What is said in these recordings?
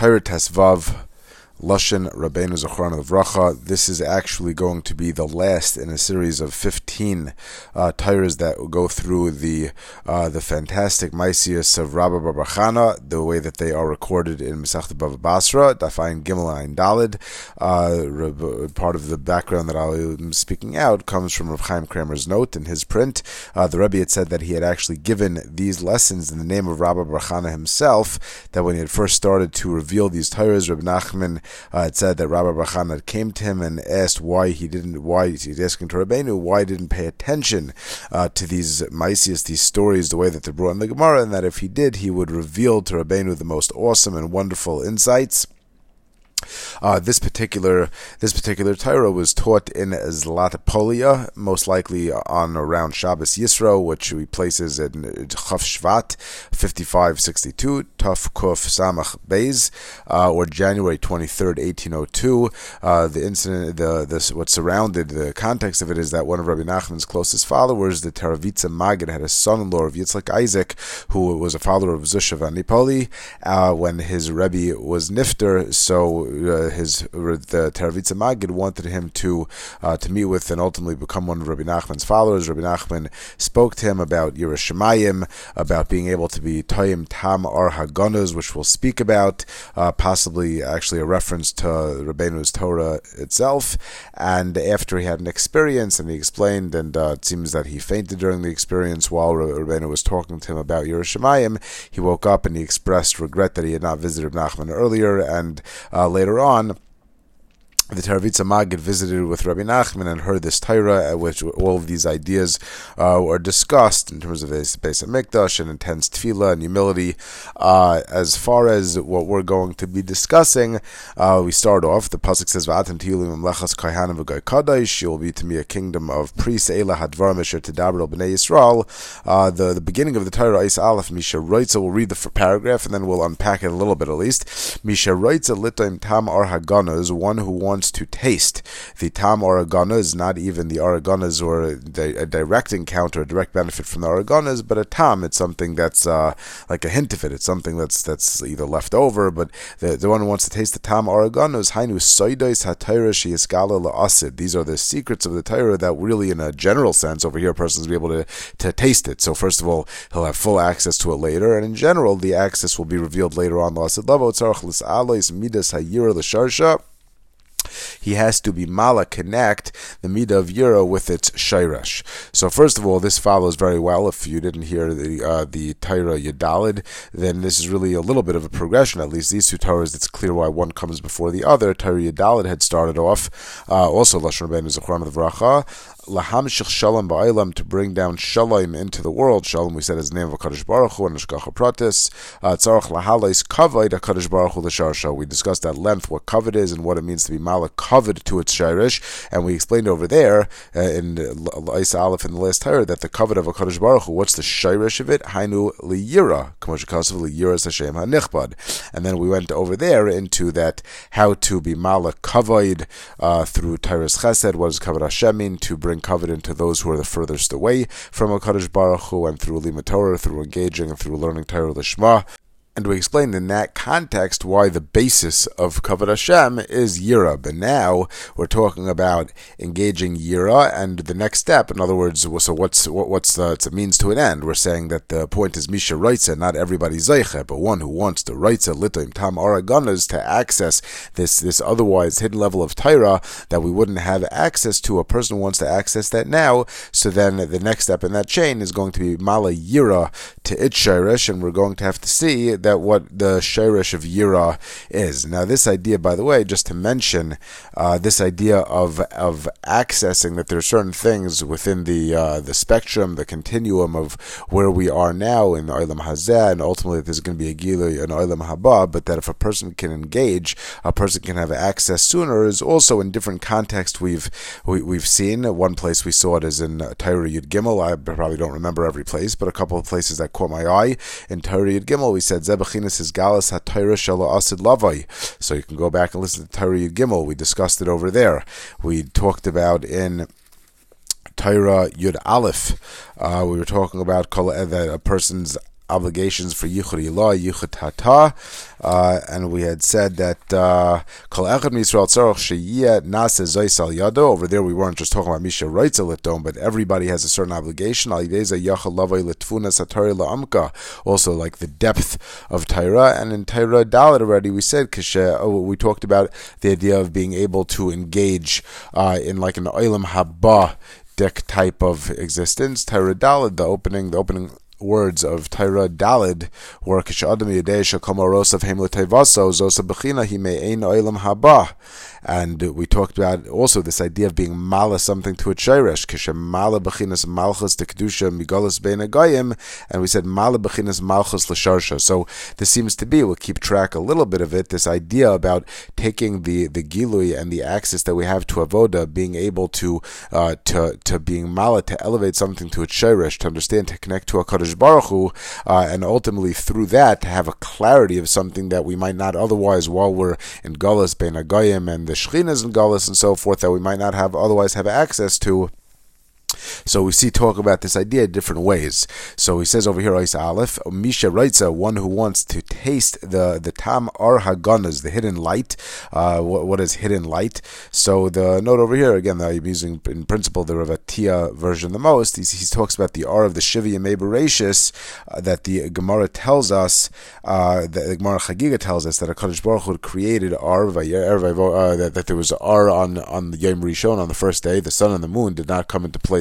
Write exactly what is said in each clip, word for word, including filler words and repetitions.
Torah Tesvav, Lashon Rabbeinu Zechrona Livracha. This is actually going to be the last in a series of fifteen uh, Torahs that will go through the uh, the fantastic Mesilas of Rabbah Bar Bar Chana, the way that they are recorded in Masechta Bava Basra, Dafin Gimel Ayin Daled. Part of the background that I'm speaking out comes from Rav Chaim Kramer's note in his print. Uh, the Rebbe had said that he had actually given these lessons in the name of Rabbah Bar Chana himself, that when he had first started to reveal these Torahs, Rav Nachman Uh, it said that Rabbah Bar Chana came to him and asked why he didn't, why he's asking to Rabbeinu, why he didn't pay attention uh, to these Maisius, these stories, the way that they're brought in the Gemara, and that if he did, he would reveal to Rabbeinu the most awesome and wonderful insights. Uh, this particular this particular Torah was taught in Zlatapolia, most likely on around Shabbos Yisro, which we places in Chav Shvat fifty-five sixty-two, Tuf Kuf Samach Beis, uh, or January twenty third, eighteen oh two. The incident, the this what surrounded the context of it is that one of Rabbi Nachman's closest followers, the Teravitzer Maggid, had a son-in-law of Yitzhak Isaac, who was a follower of Zusha van Nepali, uh, when his Rebbe was nifter, so. Uh, his the Teravitzer Maggid wanted him to uh, to meet with and ultimately become one of Rabbi Nachman's followers. Rabbi Nachman spoke to him about Yerushalayim, about being able to be Toyim Tam Ohr haGanuz, which we'll speak about, uh, possibly actually a reference to Rabbeinu's Torah itself. And after he had an experience, and he explained, and uh, it seems that he fainted during the experience while Rabbeinu was talking to him about Yerushalayim, he woke up and he expressed regret that he had not visited Rabbi Nachman earlier, and uh, later Later on, the Teravitzer Maggid visited with Rabbi Nachman and heard this Torah, at which all of these ideas uh, were discussed in terms of the Beis Hamikdash and intense tefillah and humility. Uh, as far as what we're going to be discussing, uh, we start off. The pasuk says, "Va'atem tihilu mamlechas kohanim v'goy kadosh." You will be to me a kingdom of priests. Eila hadvarim asher tadaber al bnei Yisrael. Uh, the the beginning of the Torah is Aleph Misha Roitza. We'll read the paragraph and then we'll unpack it a little bit at least. Misha Roitza litoim tam Ohr haGanuz, one who wants to taste. The Tam Ohr haGanuz, not even the Ohr haGanuz or di- a direct encounter, a direct benefit from the Ohr haGanuz, but a Tam, it's something that's uh, like a hint of it. It's something that's that's either left over, but the, the one who wants to taste the Tam Ohr haGanuz, Hainu Soidos HaTorah Sheyiskala LaAsid. These are the secrets of the Torah that really, in a general sense, over here, a person's be able to, to taste it. So first of all, he'll have full access to it later, and in general, the access will be revealed later on. LaAsid Lavo Tzarach LaAlois Midas HaYira LaSharsha. He has to be mala, connect the midah of Yira with its shayresh. So first of all, this follows very well. If you didn't hear the uh, the Torah Yadalid, then this is really a little bit of a progression. At least these two Torahs, it's clear why one comes before the other. Torah Yadalid had started off, uh, also Lashon Rabbeinu Zechrona Livracha, Lahamshich Shalom Ba'olam, to bring down Shalom into the world. Shalom, we said, is the name of HaKadosh Baruch Hu and Hashgacha Pratis. Tzarach Lahalos Kavod HaKadosh Baruch Hu L'Sharsha. We discussed at length what kavod is and what it means to be malach kavod to its shirish, and we explained over there uh, in Isa Aleph in the last Torah that the kavod of HaKadosh Baruch Hu, what's the shirish of it? Hainu Liyira, Kamosh Kasav Liyira Hashem HaNichbad. And then we went over there into that how to be malach kavod uh, through Tyrus Chesed. What does kavod Hashem mean? To bring covenant to those who are the furthest away from HaKadosh Baruch Hu, and through Lima Torah, through engaging and through learning Torah Lishma. And we explained in that context why the basis of Kavod Hashem is Yira. But now we're talking about engaging Yira and the next step. In other words, so what's what, what's uh, it's a means to an end. We're saying that the point is Misha Reitza, not everybody Zeiche, but one who wants to Reitza Litoim Tam Ohr haGanuz, to access this this otherwise hidden level of Torah that we wouldn't have access to. A person who wants to access that now. So then the next step in that chain is going to be Mala Yira to Itshirish, and we're going to have to see that what the shirish of Yira is. Now this idea, by the way, just to mention, uh, this idea of of accessing, that there are certain things within the uh, the spectrum, the continuum of where we are now in the Olam Hazeh, and ultimately there's going to be a Gilui and Olam Haba, but that if a person can engage, a person can have access sooner, is also in different contexts we've, we, we've seen. One place we saw it is in Torah Yud Gimel. I probably don't remember every place, but a couple of places that caught my eye. In Torah Yud Gimel we said, so you can go back and listen to Torah Yud Gimel. We discussed it over there. We talked about in Torah Yud Aleph, uh, we were talking about that a person's obligations for Yichud Ilah, Yichud Hatah, uh, and we had said that uh, Kol Echad Yisrael Tzorach Sheyeh Nase Zois Al Yado. Over there, we weren't just talking about Misha Reitzel Letom, but everybody has a certain obligation. Al Yideza Yachal Lavoi Letfuna Satari LaAmka. Also, like the depth of Taira, and in Taira Dalet already we said Keshe. Oh, we talked about the idea of being able to engage uh, in like an Olam Haba type of existence. Taira Dalid, the opening, the opening words of Taira Dalid were Kishadam Yadeh Shakamoros of Hemla Tevaso, Zosa Bechina, he may ain oilam haba. And we talked about also this idea of being mala something to a chayresh, kishem mala bechinas malchus de kedusha migalas bein agayim, and we said mala bechinas malchus l'sharsha. So this seems to be, we'll keep track a little bit of it, this idea about taking the, the gilui and the access that we have to avoda, being able to uh, to to being mala, to elevate something to a chayresh, to understand, to connect to a HaKadosh Baruch Hu, uh, and ultimately through that to have a clarity of something that we might not otherwise while we're in galas bein agayim and the Shekhinahs and Galus and so forth that we might not have otherwise have access to. So we see talk about this idea in different ways. So he says over here, Ois Aleph, Misha Reitza, one who wants to taste the the Tam Ohr haGanuz, the hidden light. Uh, what, what is hidden light? So the note over here, again, I'm using in principle the Rav Atiyah version the most. He, he talks about the R of the Shiva Yemei Bereshis, uh, that the Gemara tells us, uh, that the Gemara Chagiga tells us that HaKadosh Baruch Hu created R, uh, that, that there was R on, on the Yom Rishon, on the first day. The sun and the moon did not come into place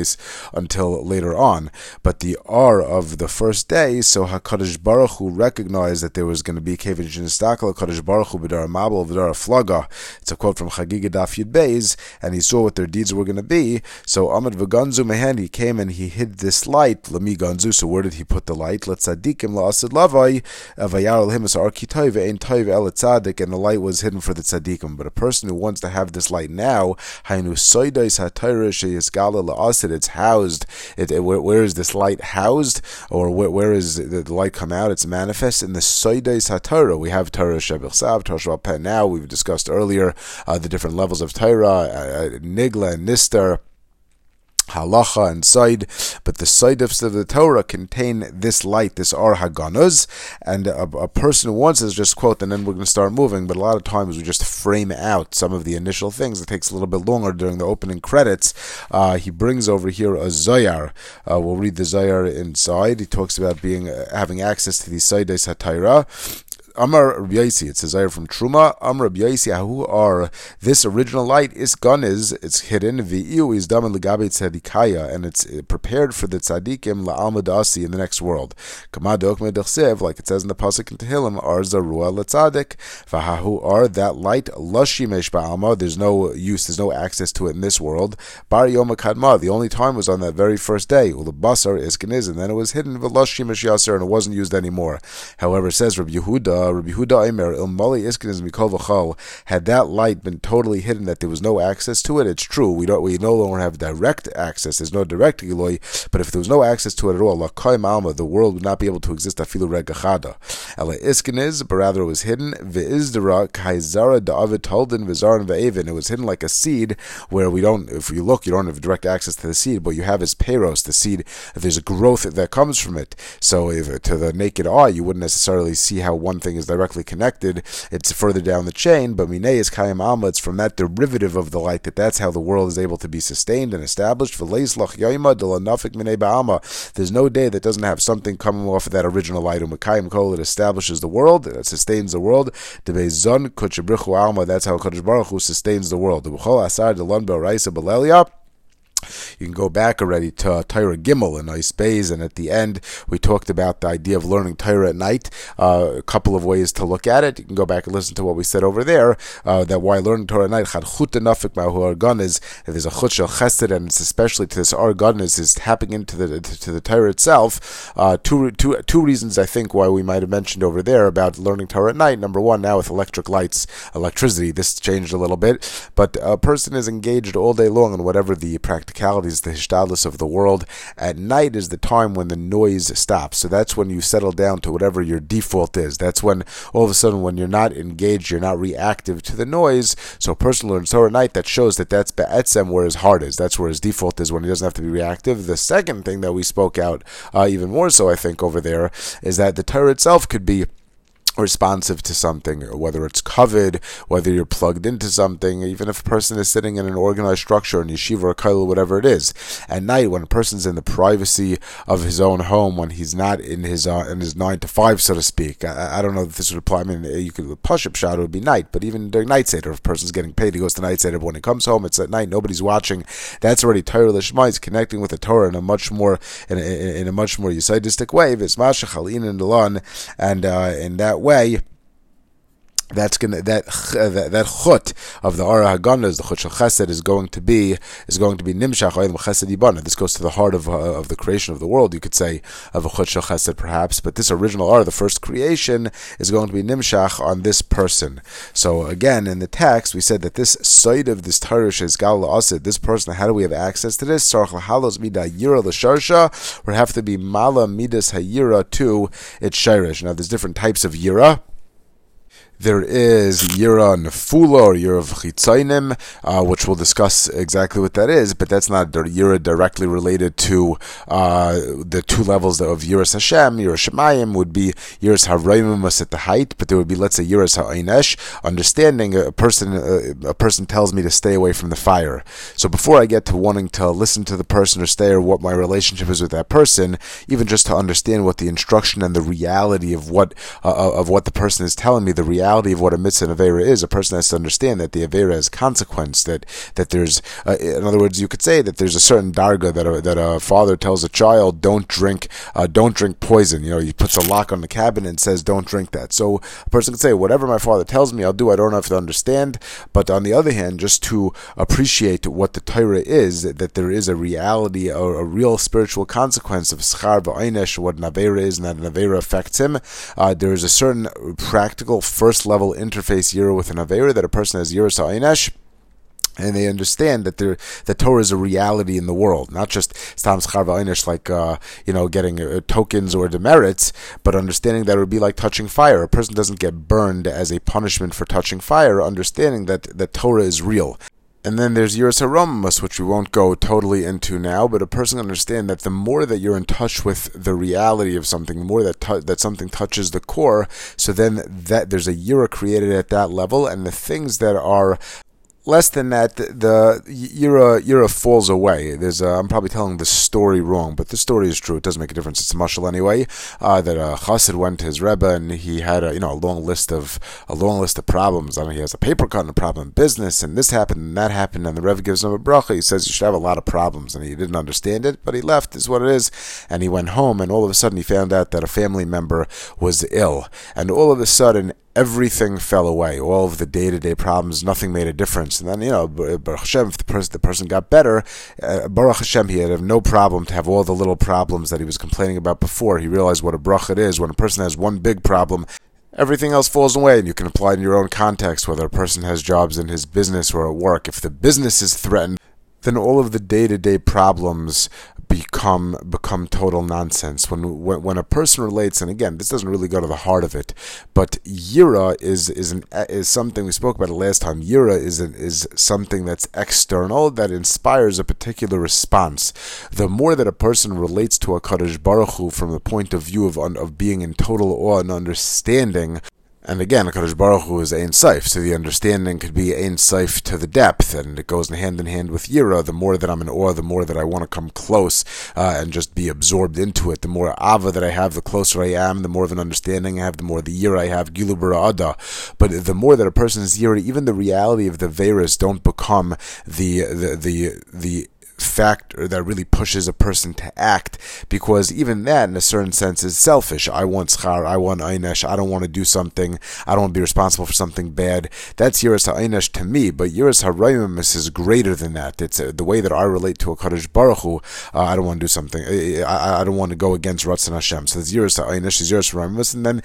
until later on, but the R of the first day, so HaKadosh Baruch Hu recognized that there was going to be Kevin Jinistakal, HaKadosh Baruch Hu B'dar Mabel, B'dar Flaga. It's a quote from Chagiga Daf Yud Beis, and he saw what their deeds were going to be, so Amad V'ganzu Mehen, he came and he hid this light, Lami Ganzu, so where did he put the light? L'tzadikim la'asid lavai, V'yar al himas arki toiv, ein toiv el tzadik, and the light was hidden for the tzadikim, but a person who wants to have this light now, Hainu soidois ha'toira sheyizgala la'asid, it's housed. It, it, where, where is this light housed, or where, where is the, the light come out? It's manifest in the Soides HaTorah. We have Torah Shebechsav, Torah Shebal Peh. Now we've discussed earlier uh, the different levels of Torah, uh, Nigla and Nistar, Halacha and Side, but the Sidefs of the Torah contain this light, this Ohr haGanuz, and a, a person who wants is just quote, and then we're going to start moving, but a lot of times we just frame out some of the initial things. It takes a little bit longer during the opening credits. Uh, he brings over here a Zayar. Uh, we'll read the Zayar inside. He talks about being uh, having access to the Sides HaTorah. Amar Rabbi Yosi, it's a Zayar from Truma. Amar Rabbi Yosi, Ahu Ar, this original light is ganuz, it's hidden. V'iu is dam l'gabe tzadikaya, and it's prepared for the tzadikim la'alma da'asi in the next world. Kama dokme d'chsev, like it says in the pasuk in Tehillim, Ar zarua l'tzadik. V'ahu Ar, that light lo shimesh ba'alma, there's no use, there's no access to it in this world. Bar yom kadma, the only time was on that very first day. Ul'basar is ganuz, and then it was hidden. V'lo shimesh yasser, and it wasn't used anymore. However, says Rabbi Yehuda, Uh, Rabbi Yehuda Aimer, Il Mali Iskiniz Mikol V'chol, had that light been totally hidden, that there was no access to it, it's true, we don't, we no longer have direct access, there's no direct Eloi, but if there was no access to it at all, L'kayim Alma, the world would not be able to exist, Afilu Regachada. Ela Iskiniz, but rather it was hidden, V'izdara, Kaizara Da'avid Holden, V'zaran V'evin, it was hidden like a seed, where we don't, if you look, you don't have direct access to the seed, but you have is Peros, the seed, if there's a growth that comes from it, so if, to the naked eye, you wouldn't necessarily see how one thing is directly connected, it's further down the chain, but Minei is Kayim Alma, it's from that derivative of the light that that's how the world is able to be sustained and established. There's no day that doesn't have something coming off of that original light. Umakayim Kol, it establishes the world, it sustains the world. Debezon Kutchebrichu Alma, that's how Kadosh Baruch Hu sustains the world. You can go back already to uh, Torah Gimel and Ois Beis, and at the end we talked about the idea of learning Torah at night, uh, a couple of ways to look at it. You can go back and listen to what we said over there, uh, that why learning Torah at night, Chad Chut Nafik Ma'hu Arganez, if there's a Chut Shel Chesed, and it's especially to this Arganez, is tapping into the to the Torah itself. Uh, two, two, two reasons I think why we might have mentioned over there about learning Torah at night. Number one, now with electric lights, electricity, this changed a little bit, but a person is engaged all day long in whatever the practice practicalities, the hishtadlus of the world. At night is the time when the noise stops. So that's when you settle down to whatever your default is. That's when all of a sudden, when you're not engaged, you're not reactive to the noise. So a person learns Torah at night, that shows that that's be'etzem where his heart is. That's where his default is, when he doesn't have to be reactive. The second thing that we spoke out, uh, even more so I think over there, is that the Torah itself could be responsive to something, or whether it's covered, whether you're plugged into something, even if a person is sitting in an organized structure, in yeshiva or kollel, whatever it is. At night, when a person's in the privacy of his own home, when he's not in his uh, in his nine to five, so to speak. I, I don't know if this would apply. I mean, you could with push-up shot, it would be night, but even during night seder, if a person's getting paid, he goes to night seder. But when he comes home, it's at night. Nobody's watching. That's already Torah Lishma. He's connecting with the Torah in a much more in a, in a much more yisaidistic way. And uh, in that way. way That's gonna that uh, that, that chut of the Ohr haGanuz, the chut shel Chesed, is going to be is going to be nimshach olam Chesed ibana. This goes to the heart of uh, of the creation of the world, you could say, of a chut shel Chesed perhaps. But this original Ohr, the first creation, is going to be nimshach on this person. So again, in the text, we said that this side of this Torah is gal la'asid. This person, how do we have access to this? Sarach l'halos midah yira l'sharsha. We have to be mala midas hayira to its shirish. Now, there's different types of yira. There is Yira Nefula or Yira V'chitzaynim, uh, which we'll discuss exactly what that is, but that's not Yira directly related to uh, the two levels of Yiras Hashem. Yiras Shemayim would be Yiras HaRaimimus at the height, but there would be, let's say, Yiras HaEinesh, understanding a person a, a person tells me to stay away from the fire. So before I get to wanting to listen to the person or stay or what my relationship is with that person, even just to understand what the instruction and the reality of what uh, of what the person is telling me, the reality of what a mitzvah and avera is, a person has to understand that the avera has consequence, that that there's, uh, in other words, you could say that there's a certain darga that a, that a father tells a child, don't drink uh, don't drink poison, you know, he puts a lock on the cabinet and says don't drink that. So a person could say, whatever my father tells me, I'll do. I don't have to understand, but on the other hand, just to appreciate what the Torah is, that, that there is a reality or a real spiritual consequence of schar v'onesh, what an avera is and that an avera affects him. Uh, there is a certain practical first level interface yira with an avera, that a person has yira sa'inesh, and they understand that there that Torah is a reality in the world, not just stam schar va'inish, like uh, you know, getting uh, tokens or demerits, but understanding that it would be like touching fire. A person doesn't get burned as a punishment for touching fire. Understanding that that Torah is real. And then there's Yiras HaRaimimus, which we won't go totally into now, but a person can understand that the more that you're in touch with the reality of something, the more that tu- that something touches the core, so then that there's a Yira created at that level, and the things that are less than that, the Yira Yira falls away. There's a, I'm probably telling the story wrong, but the story is true. It doesn't make a difference. It's a mashal anyway. Uh, that a chassid went to his Rebbe, and he had a you know a long list of a long list of problems. I mean, he has a paper cutting problem, business, and this happened and that happened. And the Rebbe gives him a bracha. He says you should have a lot of problems, and he didn't understand it, but he left is what it is. And he went home, and all of a sudden he found out that a family member was ill, and all of a sudden everything fell away. All of the day-to-day problems, nothing made a difference. And then, you know, Baruch Hashem, if the person, the person got better, uh, Baruch Hashem, he had no problem to have all the little problems that he was complaining about before. He realized what a bracha it is when a person has one big problem. Everything else falls away, and you can apply it in your own context, whether a person has jobs in his business or at work. If the business is threatened, then all of the day-to-day problems become become total nonsense. When, when when a person relates, and again, this doesn't really go to the heart of it, but Yira is is an, is something we spoke about it last time. Yira is an, is something that's external, that inspires a particular response. The more that a person relates to a HaKadosh Baruch Hu from the point of view of of being in total awe and understanding. And again, HaKadosh Baruch Hu is Ein Sof, so the understanding could be Ein Sof to the depth, and it goes hand in hand with Yira. The more that I'm in awe, the more that I want to come close uh, and just be absorbed into it. The more Ava that I have, the closer I am, the more of an understanding I have, the more the Yira I have, Gilu B'Ra'ada. But the more that a person's Yira, even the reality of the Veras don't become the the the... the factor that really pushes a person to act, because even that in a certain sense is selfish. I want schar, I want einesh, I don't want to do something, I don't want to be responsible for something bad. That's Yiras HaEinesh to me, but Yiras HaRaimimus is greater than that. It's uh, the way that I relate to a HaKadosh Baruch Hu. uh, I don't want to do something, I, I, I don't want to go against Ratzon Hashem. So that's Yiras HaEinesh, is Yiras HaRaimimus, and then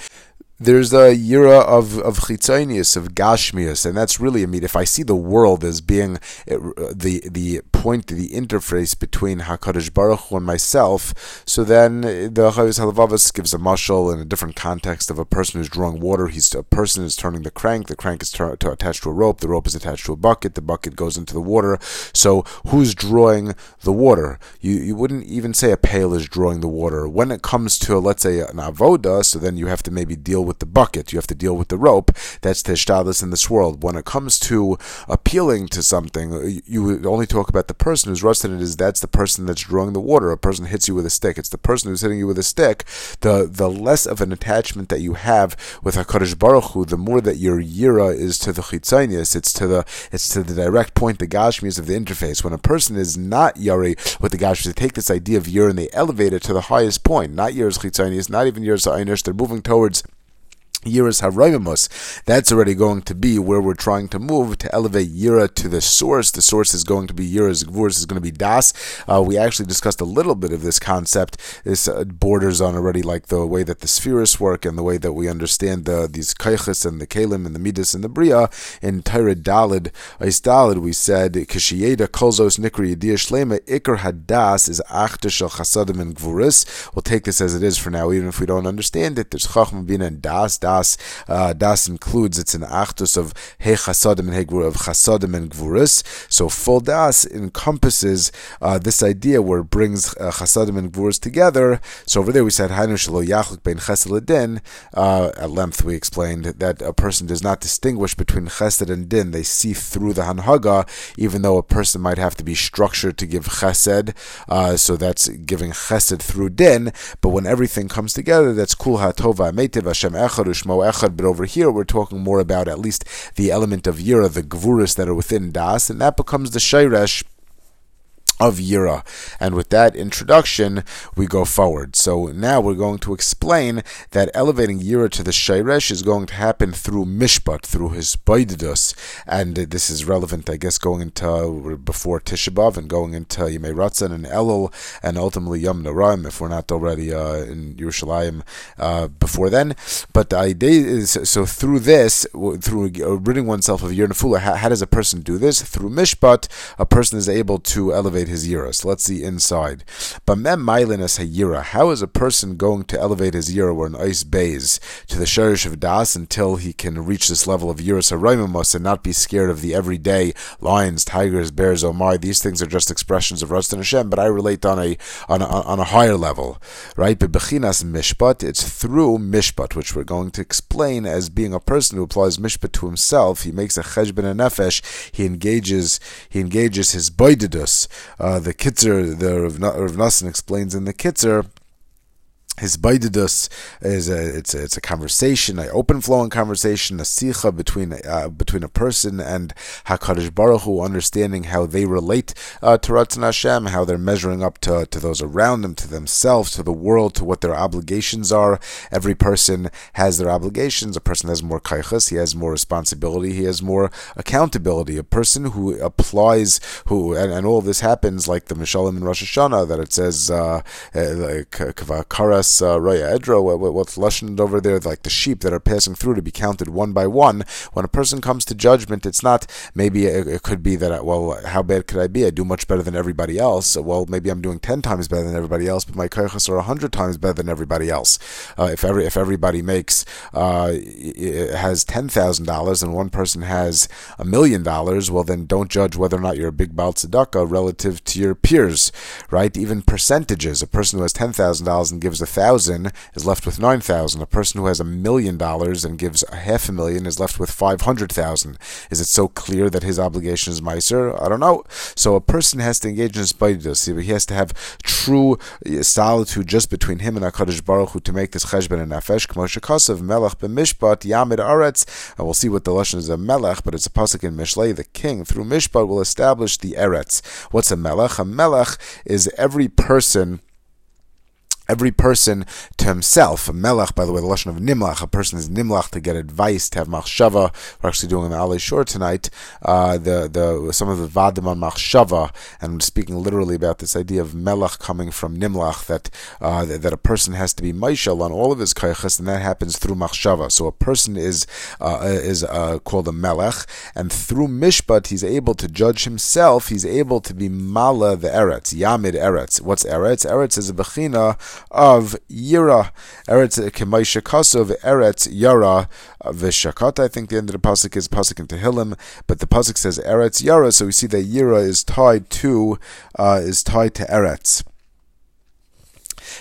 there's a yira of of chitzonius, of gashmius, and that's really, I mean, if I see the world as being the the point, the interface between Hakadosh Baruch Hu and myself, so then the Chovos HaLevavos gives a mashal in a different context of a person who's drawing water. He's a person is turning the crank. The crank is t- t- attached to a rope. The rope is attached to a bucket. The bucket goes into the water. So who's drawing the water? You you wouldn't even say a pail is drawing the water. When it comes to, let's say, an avoda, so then you have to maybe deal with the bucket, you have to deal with the rope. That's Tishtadlis in this world. When it comes to appealing to something, you would only talk about the person who's rusted in it. Is that's the person that's drawing the water. A person hits you with a stick. It's the person who's hitting you with a stick. The the less of an attachment that you have with HaKadosh Baruch Hu, the more that your yira is to the chitzonius. It's to the it's to the direct point, the gashmius of the interface. When a person is not yari with the gashmius, they take this idea of yira and they elevate it to the highest point. Not yiras chitzonius, not even yiras ha'inish. They're moving towards Yiras HaRoimimus. That's already going to be where we're trying to move, to elevate Yira to the source. The source is going to be Yira's Gvurus is going to be Das. Uh, we actually discussed a little bit of this concept. This uh, borders on already like the way that the spheres work and the way that we understand the these Kaychas and the Kalim and the Midas and the Bria. In Torah Dalid, Ais Dalid, we said, Kishiyeda Kolzos Nikri Yediyah Shlema Iker HaDas is Achta Shel Chasadim and Gvurus. We'll take this as it is for now, even if we don't understand it. There's Chachma Bina and Das. Das Uh, das includes, it's an achdus of He Chasadim and He Gvur, of Chasadim and Gvuris. So full Das encompasses uh, this idea where it brings uh, Chasadim and Gvuris together. So over there we said Hainu Shelo Yachlik Bein Chesed LeDin. Uh, at length we explained that a person does not distinguish between Chesed and Din. They see through the Hanhaga, even though a person might have to be structured to give Chesed. Uh, so that's giving Chesed through Din. But when everything comes together, that's Kul HaTova Ametiv Hashem Echarush. But over here we're talking more about at least the element of Yira, the Gvuris that are within Das, and that becomes the Shairesh of Yira. And with that introduction, we go forward. So now we're going to explain that elevating Yira to the Shairesh is going to happen through Mishpat, through his Baididus. And this is relevant, I guess, going into before Tisha B'Av and going into Yemei Ratzon and Elul and ultimately Yom Noraim, if we're not already uh, in Yerushalayim uh, before then. But the idea is, so through this, through ridding oneself of Yira Nefula, how, how does a person do this? Through Mishpat, a person is able to elevate his yira. So let's see inside. How is a person going to elevate his yira or an ice bays to the shirish of das until he can reach this level of yiras haroimimus and not be scared of the everyday lions, tigers, bears, oh my? These things are just expressions of Ratzon Hashem, but I relate on a on a, on a higher level, right? Bebechinas mishpat. It's through mishpat, which we're going to explain as being a person who applies mishpat to himself. He makes a cheshbon and nefesh. He engages. He engages his boididus. Uh, the Kitzer, the Rav Nachman explains in the Kitzer, his baididus is a, it's a, it's a conversation, an open flowing conversation, a sikha between uh, between a person and Hakadosh Baruch Hu, understanding how they relate uh, to Ratzon Hashem, how they're measuring up to to those around them, to themselves, to the world, to what their obligations are. Every person has their obligations. A person has more kaichas, he has more responsibility, he has more accountability. A person who applies, who and, and all this happens like the Mishlei in Rosh Hashanah that it says uh, like karas. Uh, Raya Edra, what, what's lashoned over there, like the sheep that are passing through to be counted one by one. When a person comes to judgment, it's not, maybe it, it could be that, well, how bad could I be? I do much better than everybody else. Well, maybe I'm doing ten times better than everybody else, but my koychas are one hundred times better than everybody else. Uh, if every if everybody makes, uh, has ten thousand dollars and one person has a million dollars, well then don't judge whether or not you're a big Baal Tzedakah relative to your peers, right? Even percentages. A person who has ten thousand dollars and gives a thousand is left with nine thousand. A person who has a million dollars and gives a half a million is left with five hundred thousand. Is it so clear that his obligation is meiser? I don't know. So a person has to engage in his baididus. He has to have true solitude just between him and HaKadosh Baruch Hu to make this cheshbon and nefesh. Kmo shekasav melech b'mishpat yamid aretz. And we'll see what the lashon is of melech, but it's a pasuk in Mishlei. The king through mishpat will establish the eretz. What's a melech? A melech is every person every person to himself. A melech, by the way, the lashon of nimlach, a person is nimlach to get advice, to have machshava. We're actually doing an alei shor tonight. Uh, the the some of the vadim on machshava, and I'm speaking literally about this idea of melech coming from nimlach, that uh, that, that a person has to be maishal on all of his kaychas, and that happens through machshava. So a person is uh, is uh, called a melech, and through mishpat he's able to judge himself. He's able to be mala the eretz, yamid eretz. What's eretz? Eretz is a bechina of Yira, Eretz Kemaisha Kasov, Eretz Yara Vishakata. I think the end of the pasuk is pasuk in Tehillim, but the pasuk says Eretz Yara, so we see that Yira is tied to uh, is tied to Eretz.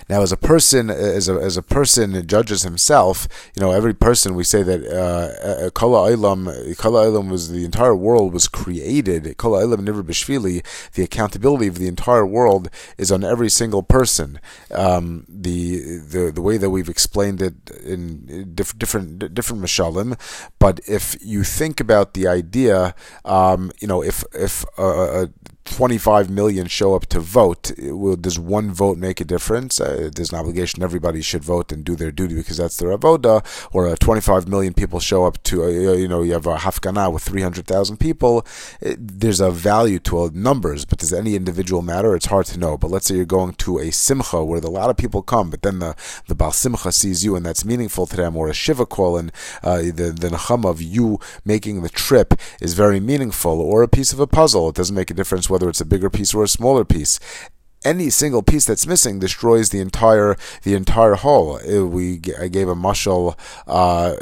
Now, as a person, as a as a person judges himself, you know, every person, we say that uh, Kol Ha'olam, Kol Ha'olam was the entire world was created. Kol Ha'olam Nivra B'Shvili. The accountability of the entire world is on every single person. Um, the the the way that we've explained it in diff, different different mishalim, but if you think about the idea, um, you know, if if a, a twenty-five million show up to vote, will, does one vote make a difference? Uh, there's an obligation, everybody should vote and do their duty because that's their avoda. Or uh, twenty-five million people show up to, uh, you know, you have a hafgana with three hundred thousand people. It, there's a value to uh, numbers, but does any individual matter? It's hard to know. But let's say you're going to a simcha where a lot of people come, but then the, the Baal Simcha sees you and that's meaningful to them, or a shiva call, and uh, the, the nechama of you making the trip is very meaningful, or a piece of a puzzle. It doesn't make a difference whether it's a bigger piece or a smaller piece. Any single piece that's missing destroys the entire the entire whole. We I gave a mashal uh,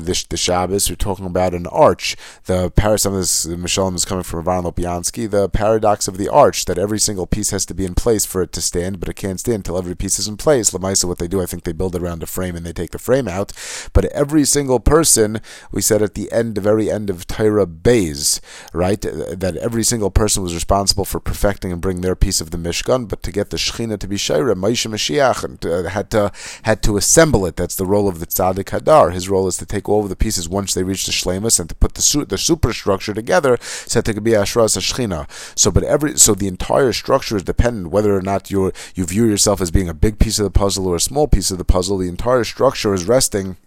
this the Shabbos. We're talking about an arch. The par- some of this mashal is coming from Avraham Lopiansky. The paradox of the arch, that every single piece has to be in place for it to stand, but it can't stand until every piece is in place. Lamaisa, what they do, I think they build it around a frame and they take the frame out. But every single person, we said at the end, the very end of Torah Beis, right, that every single person was responsible for perfecting and bringing their piece of the Mishkan, but to get the Shechina to be Shaira, Moshe Mashiach and, uh, had to had to assemble it. That's the role of the Tzaddik Hadar. His role is to take all of the pieces once they reach the Shleimus and to put the su- the superstructure together so that there could be Ashras Shechina. So, but every so the entire structure is dependent whether or not you you view yourself as being a big piece of the puzzle or a small piece of the puzzle. The entire structure is resting.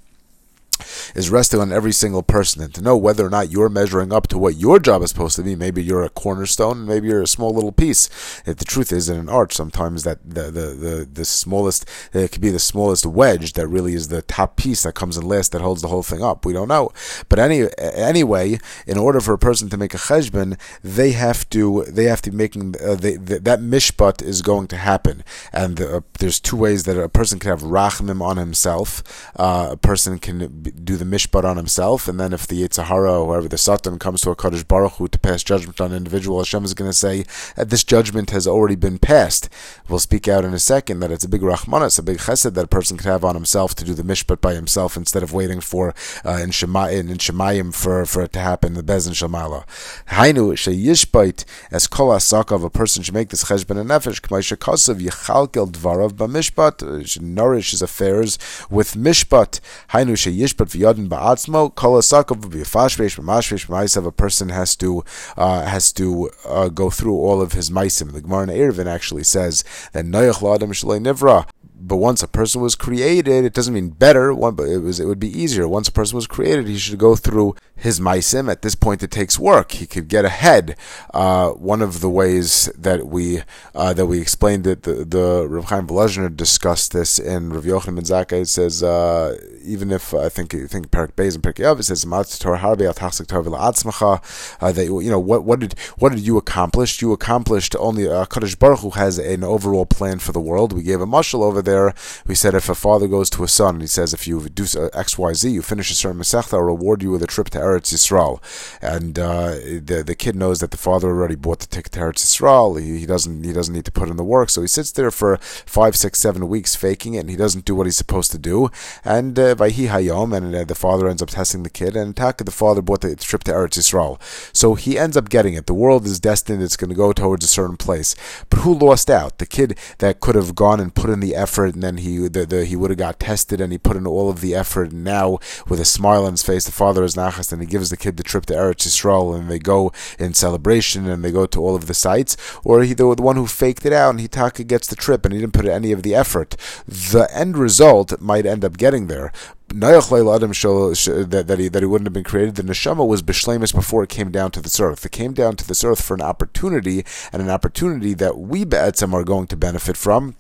is resting on every single person, and to know whether or not you're measuring up to what your job is supposed to be. Maybe you're a cornerstone, maybe you're a small little piece. If the truth is, in an arch, sometimes that the the the, the smallest, it could be the smallest wedge that really is the top piece that comes in last that holds the whole thing up. We don't know. But any anyway, in order for a person to make a cheshbon, they have to they have to be making uh, they, the, that mishpat is going to happen. And the, uh, there's two ways that a person can have rachmim on himself. Uh, a person can be do the mishpat on himself, and then if the Yitzhahara or whoever the Satan comes to a Kadosh Baruch Hu to pass judgment on an individual, Hashem is going to say that this judgment has already been passed. We'll speak out in a second that it's a big rachmanas, a big chesed that a person could have on himself to do the mishpat by himself instead of waiting for uh, in Shemayim in Shemayim for, for it to happen, the Bez and Shamala. Hainu sheyishpait as kol asakav, a person should make this cheshbon and nefesh k'may shekasav yichalkel dvarav b'mishpat, should nourish his affairs with mishpat. Hainu sheyishpait but v'yadin ba'atzmo kol asakav v'yafashvesh v'mashvesh v'maisav, a person has to uh, has to uh, go through all of his maisim. The Gemara in Erevin actually says that noyach l'adam shalei nivra. But once a person was created, it doesn't mean better. One, but it was it would be easier. Once a person was created, he should go through his maisim. At this point, it takes work. He could get ahead. Uh, one of the ways that we uh, that we explained it, the, the Rav Chaim Volozhiner discussed this in Rav Yochanan Ben Zakkai. It says uh, even if I think I think Perek Beis and Perek Yav, it says uh, that you know what what did what did you accomplish? You accomplished only uh, Kadosh Baruch Hu has an overall plan for the world. We gave a mashal over there. There, we said if a father goes to a son and he says, if you do X Y Z, you finish a certain Masechta, I'll reward you with a trip to Eretz Yisrael. And uh, the the kid knows that the father already bought the ticket to Eretz Yisrael. He, he doesn't he doesn't need to put in the work, so he sits there for five, six, seven weeks faking it, and he doesn't do what he's supposed to do. And uh, Vayhi Hayom, and uh, the father ends up testing the kid, and Taka, the father bought the trip to Eretz Yisrael. So he ends up getting it. The world is destined, it's going to go towards a certain place. But who lost out? The kid that could have gone and put in the effort, effort, and then he the, the, he would have got tested, and he put in all of the effort, and now with a smile on his face, the father is nachas, and he gives the kid the trip to Eretz Yisrael, and they go in celebration, and they go to all of the sites. Or he, the, the one who faked it out, and Hitaka gets the trip, and he didn't put in any of the effort. The end result might end up getting there. That, that, he, that he wouldn't have been created. The neshama was b'shleimus before it came down to this earth. It came down to this earth for an opportunity, and an opportunity that we be'etzem are going to benefit from.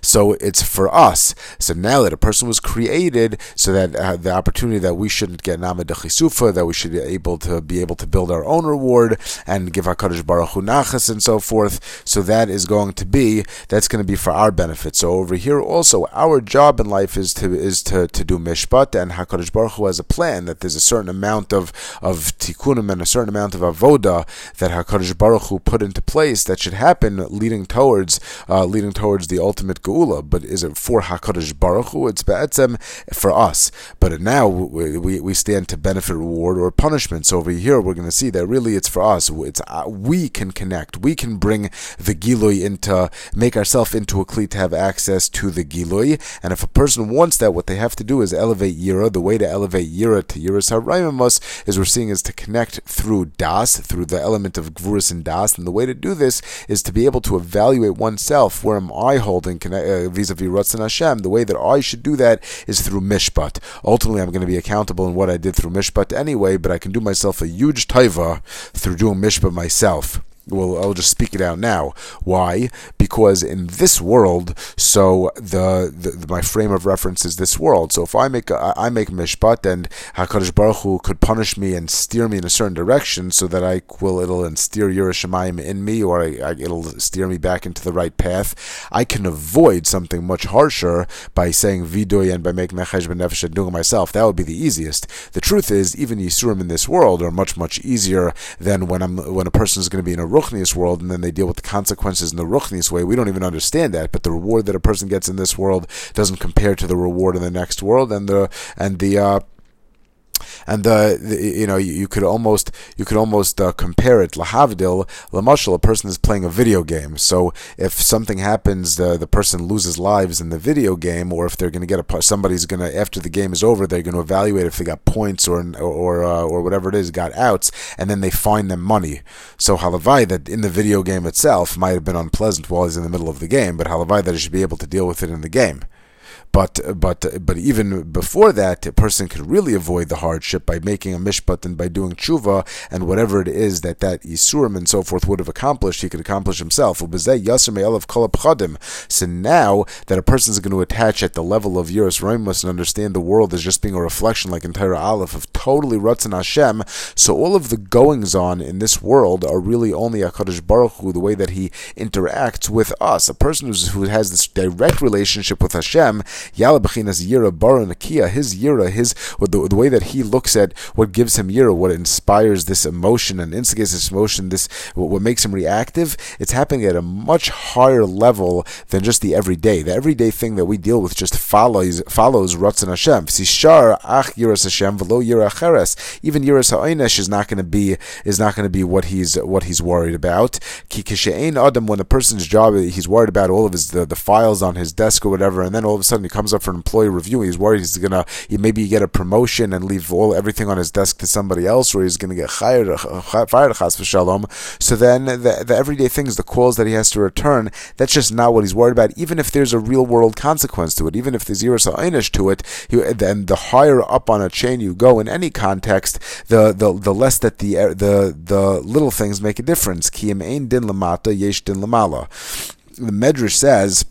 So it's for us. So now that a person was created, so that uh, the opportunity that we shouldn't get nama dechisufa, that we should be able to be able to build our own reward and give HaKadosh Baruch Hu nachas and so forth. So that is going to be that's going to be for our benefit. So over here also, our job in life is to is to, to do mishpat, and HaKadosh Baruch Hu has a plan that there's a certain amount of of tikkunim and a certain amount of avoda that HaKadosh Baruch Hu put into place that should happen, leading towards uh, leading towards the ultimate Geula. But is it for HaKadosh Baruch Hu? It's Ba'etzem for us. But now we, we we stand to benefit, reward, or punishment. So over here we're going to see that really it's for us. It's uh, we can connect. We can bring the Gilui into, make ourselves into a Kli to have access to the Gilui. And if a person wants that, what they have to do is elevate Yira. The way to elevate Yira to Yiras HaRaimimus is we're seeing is to connect through Das, through the element of Gvuris and Das. And the way to do this is to be able to evaluate oneself. Where am I holding vis-a-vis Ratzon Hashem? The way that I should do that is through Mishpat. Ultimately, I'm going to be accountable in what I did through Mishpat anyway, but I can do myself a huge taiva through doing Mishpat myself. Well, I'll just speak it out now. Why? Because in this world, so the, the my frame of reference is this world. So if I make a, I make mishpat, and Hakadosh Baruch Hu could punish me and steer me in a certain direction, so that I will it'll and steer Yerushalayim in me, or I, I, it'll steer me back into the right path. I can avoid something much harsher by saying vidoy and by making cheshbon nefesh and doing it myself. That would be the easiest. The truth is, even yisurim in this world are much much easier than when I'm when a person is going to be in a Ruchnius world, and then they deal with the consequences in the Ruchnius way. We don't even understand that, but the reward that a person gets in this world doesn't compare to the reward in the next world, and the and the uh And the, the you know you, you could almost you could almost uh, compare it. Lahavdil, lamashal, a person is playing a video game. So if something happens, the the person loses lives in the video game, or if they're going to get a somebody's going to after the game is over, they're going to evaluate if they got points or or or, uh, or whatever it is, got outs, and then they fine them money. So halavai that in the video game itself might have been unpleasant while he's in the middle of the game, but halavai that he should be able to deal with it in the game. But but but even before that, a person could really avoid the hardship by making a mishpat and by doing tshuva, and whatever it is that that Yisurim and so forth would have accomplished, he could accomplish himself. So now that a person is going to attach at the level of Yiras Raimus and understand the world as just being a reflection, like entire Aleph, of totally Ratzon Hashem, so all of the goings-on in this world are really only HaKadosh Baruch Hu, the way that he interacts with us. A person who has this direct relationship with Hashem, Yala B'chinas Yira Baranakia, his Yira, his the, the way that he looks at what gives him Yira, what inspires this emotion and instigates this emotion, this what, what makes him reactive, it's happening at a much higher level than just the everyday. The everyday thing that we deal with just follows follows Ratzon Hashem. Sishar Ach Yiras Hashem V'lo Yira Cheres. Even Yiras Ha'onesh is not going to be is not going to be what he's what he's worried about. Ki Kishe'ein Adam, when a person's job, he's worried about all of his the, the files on his desk or whatever, and then all of a sudden he comes up for an employee review. He's worried he's gonna he, maybe he get a promotion and leave all everything on his desk to somebody else, or he's gonna get hired, fired. Chas v'shalom. So then the, the everyday things, the calls that he has to return, that's just not what he's worried about. Even if there's a real world consequence to it, even if there's yiras ha'onish to it, he, then the higher up on a chain you go in any context, the the, the less that the the the little things make a difference. Ki im ein din lamata yesh din lamala. The Medrash says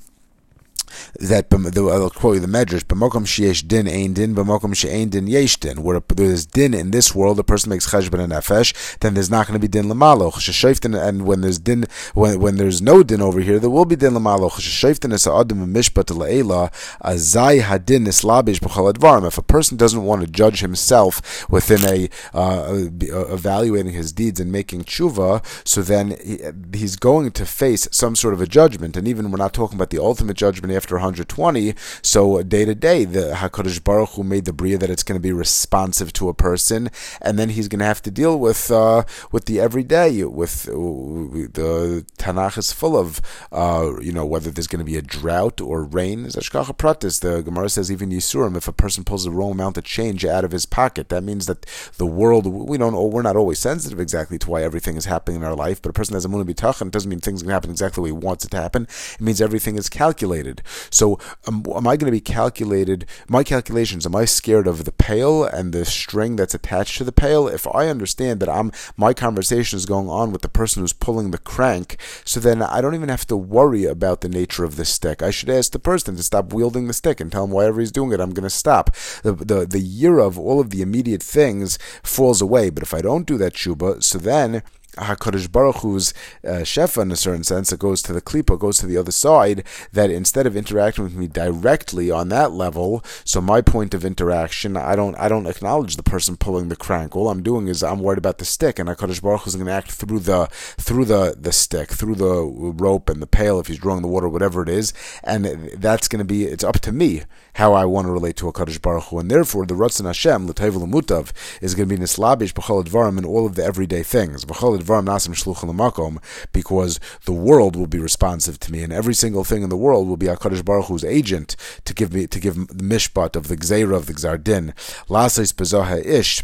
that the, I'll quote you the Medrash: "B'mokom sheyesh din ein din, b'mokom she'ein din yesh din." Where there's din in this world, the person makes cheshbon and nefesh, then there's not going to be din l'malo. Cheshayftin, and when there's din, when when there's no din over here, there will be din l'malo. Cheshayftin is ha'adam mishpat la'ela azai hadin islabish b'chol advarim. If a person doesn't want to judge himself within a uh, evaluating his deeds and making tshuva, so then he, he's going to face some sort of a judgment. And even we're not talking about the ultimate judgment after after one hundred twenty. So day to day, the HaKadosh Baruch Hu made the bria that it's going to be responsive to a person, and then he's going to have to deal with uh, with the everyday. With uh, the Tanakh is full of uh, you know whether there's going to be a drought or rain. Is Ashkacha Pratis. The Gemara says even Yisurim. If a person pulls the wrong amount of change out of his pocket, that means that the world we don't. We're not always sensitive exactly to why everything is happening in our life. But a person has a munah bitachon, it doesn't mean things are going to happen exactly the way he wants it to happen. It means everything is calculated. So um, am I going to be calculated? My calculations. Am I scared of the pail and the string that's attached to the pail? If I understand that I'm my conversation is going on with the person who's pulling the crank, so then I don't even have to worry about the nature of the stick. I should ask the person to stop wielding the stick and tell him why he's doing it. I'm going to stop. The the the year of all of the immediate things falls away. But if I don't do that tshuva, so then HaKadosh Baruch Hu's uh, shefa, in a certain sense, it goes to the klipa, goes to the other side, that instead of interacting with me directly on that level, so my point of interaction, I don't I don't acknowledge the person pulling the crank. All I'm doing is I'm worried about the stick, and HaKadosh Baruch Hu is going to act through the through the, the stick, through the rope and the pail, if he's drawing the water, whatever it is, and that's going to be, it's up to me how I want to relate to HaKadosh Baruch Hu, and therefore the Ratzon Hashem, L'Tov U'Lemutav, is going to be Nislabish B'chol Advarim in all of the everyday things. B'chol because the world will be responsive to me, and every single thing in the world will be HaKadosh Baruch Hu's agent to give me to give the mishpat of the gzeira of the gzar din. Lasis bezaha ish.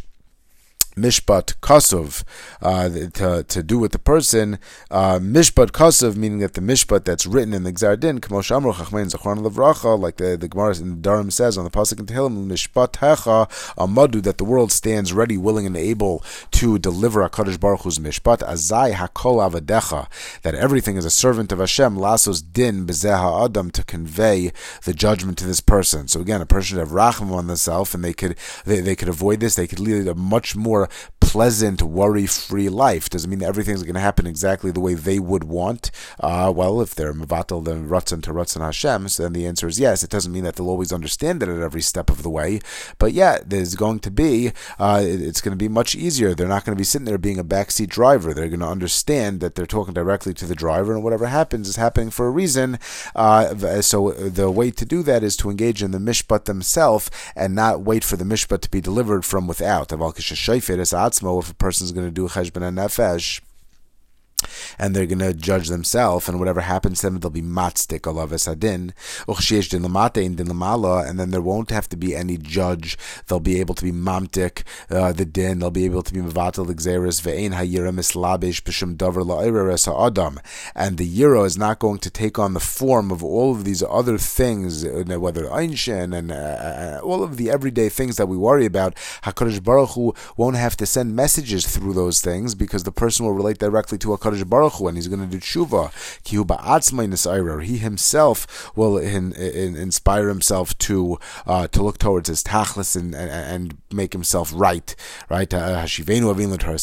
Mishpat Kosov, uh, to to do with the person, uh, Mishpat Kosov, meaning that the Mishpat that's written in the Gzar Din, K'mosh Amru Chachmein Zachron Levracha, like the, the Gemara in the Darim says on the Pasuk in Tehillim, Mishpat Hecha Amadu, that the world stands ready, willing, and able to deliver HaKadosh Baruch Hu's Mishpat, Azai HaKol Avadecha, that everything is a servant of Hashem, Lasos Din Bezeha Adam, to convey the judgment to this person. So again, a person should have Racham on themselves, and they could they, they could avoid this, they could lead a much more pleasant, worry-free life. Doesn't mean that everything's going to happen exactly the way they would want. Uh, well, if they're mevatel, then Ratzon to Ratzon Hashem, so then the answer is yes. It doesn't mean that they'll always understand it at every step of the way, but yeah, there's going to be, uh, it's going to be much easier. They're not going to be sitting there being a backseat driver. They're going to understand that they're talking directly to the driver, and whatever happens is happening for a reason. Uh, so the way to do that is to engage in the mishpat themselves and not wait for the mishpat to be delivered from without. Aval kishashayf if a person's going to do cheshbon nefesh, and they're going to judge themselves, and whatever happens to them, they'll be matzdik alav esadin. Uchsheyesh din l'matei and din l'mala, and then there won't have to be any judge. They'll be able to be mamtik uh, the din. They'll be able to be mevatel l'gzeres ve'ein hayira mislabish b'shem davar la'ireres ha'adam. And the yira is not going to take on the form of all of these other things, whether einshin and uh, all of the everyday things that we worry about. HaKadosh Baruch Hu won't have to send messages through those things because the person will relate directly to HaKadosh Baruch Hu, and he's going to do tshuva. He himself will in, in, inspire himself to uh, to look towards his tachlis and, and, and make himself right. Right? Uh, we're going to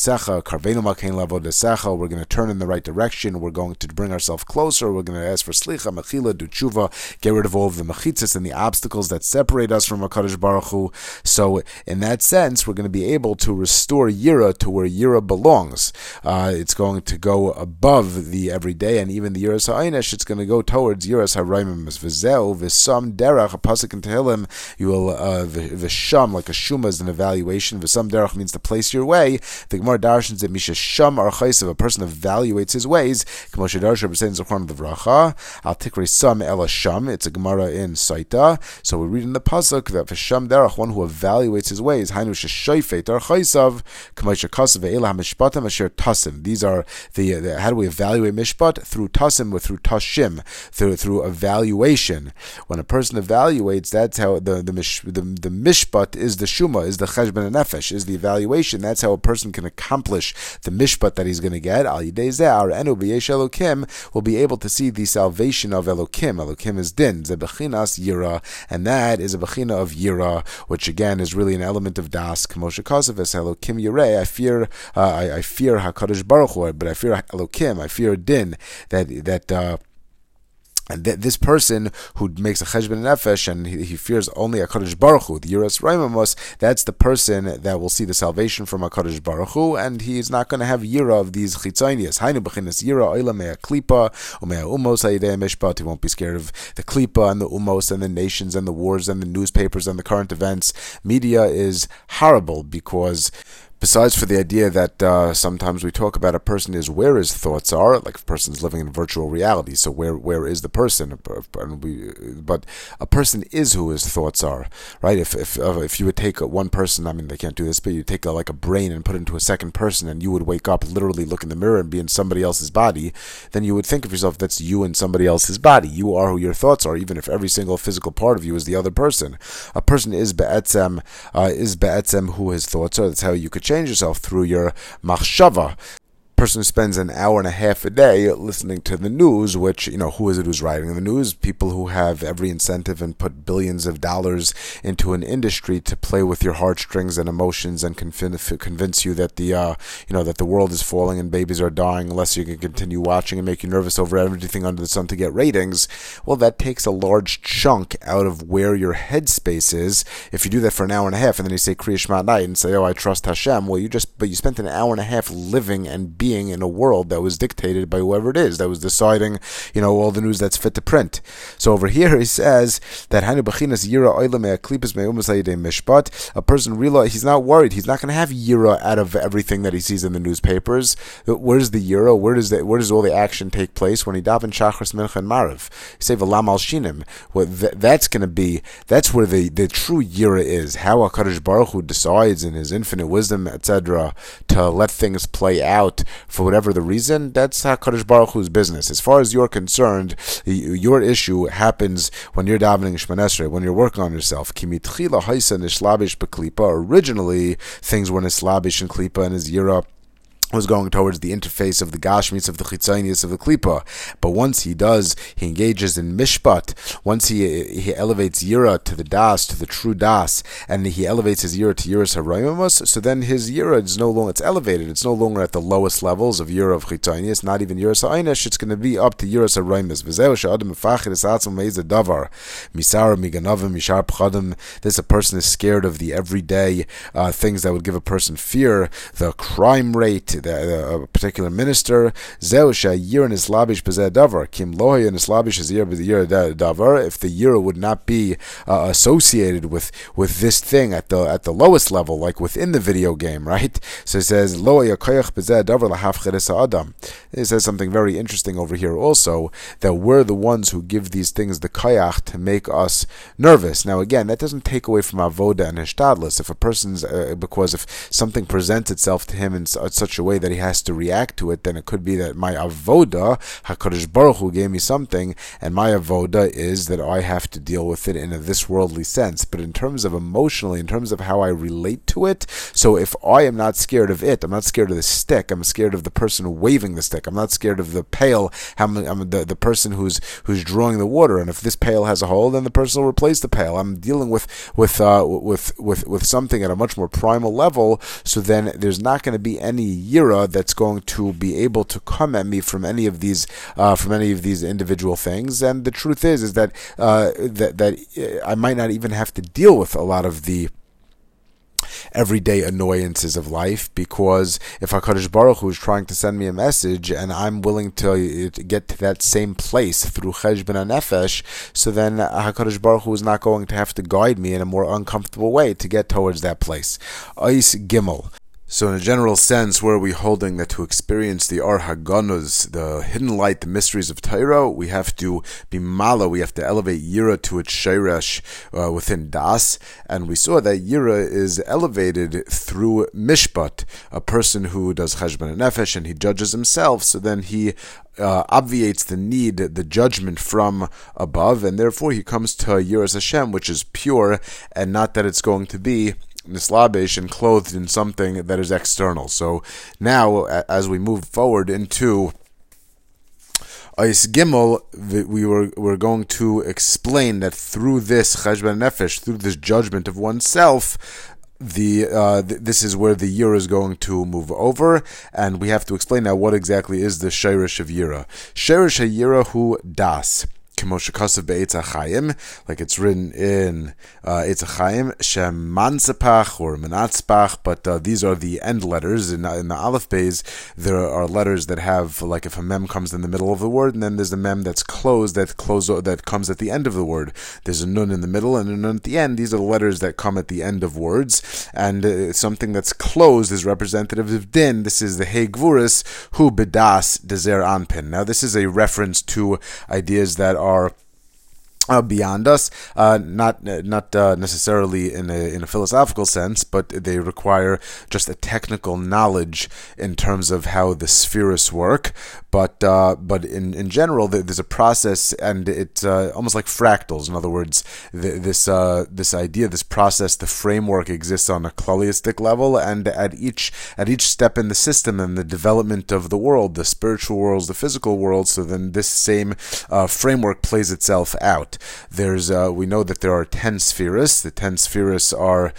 turn in the right direction. We're going to bring ourselves closer. We're going to ask for slicha, mechila, do tshuva, get rid of all of the mechitzas and the obstacles that separate us from HaKadosh Baruch Hu. So, in that sense, we're going to be able to restore Yira to where Yira belongs. Uh, it's going to go above the everyday, and even the Yiras Ha'ainish, it's going to go towards Yiras Ha'raimim. V'zeu v'sam derech, a pasuk in Tehillim, you will uh, v'sham, like a shuma is an evaluation. V'sam derech means to place your way. The Gemara darshans that misha sham archaisav, a person evaluates his ways. K'moshe darsha b'sein z'chron v'vracha al tikre sam el sham. It's a Gemara in Sotah. So we read in the pasuk that v'sham derech, one who evaluates his ways. Hainu sheshoifet archaisav k'moshe kasav ve'ela ha'mishpatam asher tasim. These are the how do we evaluate mishpat? Through tasim or through tashim, through through evaluation. When a person evaluates, that's how the the, mish, the, the mishpat is the shuma, is the cheshbon nefesh, is the evaluation. That's how a person can accomplish the mishpat that he's going to get. Al yidei zeh arenu b'yesh Elokim, will be able to see the salvation of Elokim. Elokim is din, ze bechinas yira, and that is a bechina of yira, which again is really an element of das. K'moshe kasav es Elokim yirei. I fear, uh, I, I fear Hakadosh Baruch Hu, but I fear Elokim, I fear Din, that that uh And th- this person who makes a cheshbon nefesh and he, he fears only HaKadosh Baruch Hu, the Yiras Raimamos, that's the person that will see the salvation from HaKadosh Baruch Hu, and he is not going to have Yira of these chitzonius. Hainu b'chinas Yira, oila mea klipa, umea umos ha'idei mishpat. He won't be scared of the klipa and the umos and the nations and the wars and the newspapers and the current events. Media is horrible because... Besides for the idea that uh, sometimes we talk about a person is where his thoughts are, like a person's living in virtual reality, so where where is the person? But a person is who his thoughts are, right? If if if you would take one person, I mean, they can't do this, but you take a, like a brain and put it into a second person, and you would wake up, literally look in the mirror and be in somebody else's body, then you would think of yourself, that's you in somebody else's body. You are who your thoughts are, even if every single physical part of you is the other person. A person is be'etzem, uh, is be'etzem who his thoughts are. That's how you could change yourself, through your machshava. Person who spends an hour and a half a day listening to the news, which, you know, who is it who's writing the news? People who have every incentive and put billions of dollars into an industry to play with your heartstrings and emotions and conv- convince you that the, uh, you know, that the world is falling and babies are dying unless you can continue watching and make you nervous over everything under the sun to get ratings. Well, that takes a large chunk out of where your headspace is. If you do that for an hour and a half and then you say Kriya Shema at night and say, oh, I trust Hashem, well, you just, but you spent an hour and a half living and being in a world that was dictated by whoever it is that was deciding, you know, all the news that's fit to print. So over here he says that a person realizes he's not worried, he's not going to have Yira out of everything that he sees in the newspapers. Where's the Yira? Where does the, where does all the action take place? When he daven Shachris, Mincha, and Maariv. You say V'lam al Shinim. Well, th- that's going to be, that's where the, the true Yira is. How HaKadosh Baruch Hu decides in his infinite wisdom, et cetera, to let things play out for whatever the reason, that's HaKadosh Baruch Hu's business. As far as you're concerned, your issue happens when you're davening Shemoneh Esrei, when you're working on yourself. Originally, things were nislabish in Klipa and his Yira was going towards the interface of the Gashmis, of the Chitzonius, of the Klipa. But once he does, he engages in Mishpat. Once he he elevates Yira to the Das, to the true Das, and he elevates his Yira to Yiras HaRoimamus, so then his Yira is no longer, it's elevated, it's no longer at the lowest levels of Yira of Chitzonius, not even Yiras HaEinish, it's going to be up to Yiras HaRoimus. V'zeu she'adam mefachid es atzmo me'iz hadavar, misara miganavim mishar pchadim. This, a person is scared of the everyday uh, things that would give a person fear, the crime rate, a particular minister. If the year would not be uh, associated with, with this thing at the at the lowest level, like within the video game, right? So it says, it says something very interesting over here also, that we're the ones who give these things the koyach to make us nervous. Now again, that doesn't take away from avoda and hishtadlus. If a person's, uh, because if something presents itself to him in such a way that he has to react to it, then it could be that my avoda, HaKadosh Baruch Hu gave me something, and my avoda is that I have to deal with it in a this worldly sense. But in terms of emotionally, in terms of how I relate to it, so if I am not scared of it, I'm not scared of the stick, I'm scared of the person waving the stick, I'm not scared of the pail, I'm, I'm the, the person who's who's drawing the water, and if this pail has a hole, then the person will replace the pail. I'm dealing with with uh, with with with something at a much more primal level, so then there's not going to be any that's going to be able to come at me from any of these, uh, from any of these individual things. And the truth is, is that uh, that that I might not even have to deal with a lot of the everyday annoyances of life, because if HaKadosh Baruch Hu is trying to send me a message and I'm willing to get to that same place through Cheshbon HaNefesh, so then HaKadosh Baruch Hu is not going to have to guide me in a more uncomfortable way to get towards that place. Ois Gimel. So in a general sense, where are we holding that to experience the Ohr haGanuz, the hidden light, the mysteries of Torah, we have to be mala, we have to elevate Yira to its sheiresh uh, within Das, and we saw that Yira is elevated through Mishpat, a person who does Cheshbon HaNefesh and he judges himself, so then he Uh, obviates the need, the judgment from above, and therefore he comes to Yiras Hashem, which is pure, and not that it's going to be nislabesh and clothed in something that is external. So now, as we move forward into Ois Gimel, we were we're going to explain that through this Cheshbon Nefesh, through this judgment of oneself, The uh, th- this is where the Yira is going to move over, and we have to explain now what exactly is the Sheirish of Yira. Sheirish HaYira Hu Das. like it's written in Ezra Chaim, Shemansepach or Menatzpach, but uh, these are the end letters. In, in the Aleph Beis, there are letters that have, like if a mem comes in the middle of the word, and then there's a mem that's closed, that close, that comes at the end of the word. There's a nun in the middle and a nun at the end. These are the letters that come at the end of words, and uh, something that's closed is representative of din. This is the Hey Gvuris, Hu Bedas Dezer Anpin. Now this is a reference to ideas that are Uh, beyond us, uh, not not uh, necessarily in a in a philosophical sense, but they require just a technical knowledge in terms of how the spheres work. But uh, but in, in general, there's a process, and it's uh, almost like fractals. In other words, th- this uh, this idea, this process, the framework exists on a cloistic level, and at each at each step in the system and the development of the world, the spiritual worlds, the physical world. So then this same uh, framework plays itself out. There's, uh, we know that there are ten spheres. The ten spheres are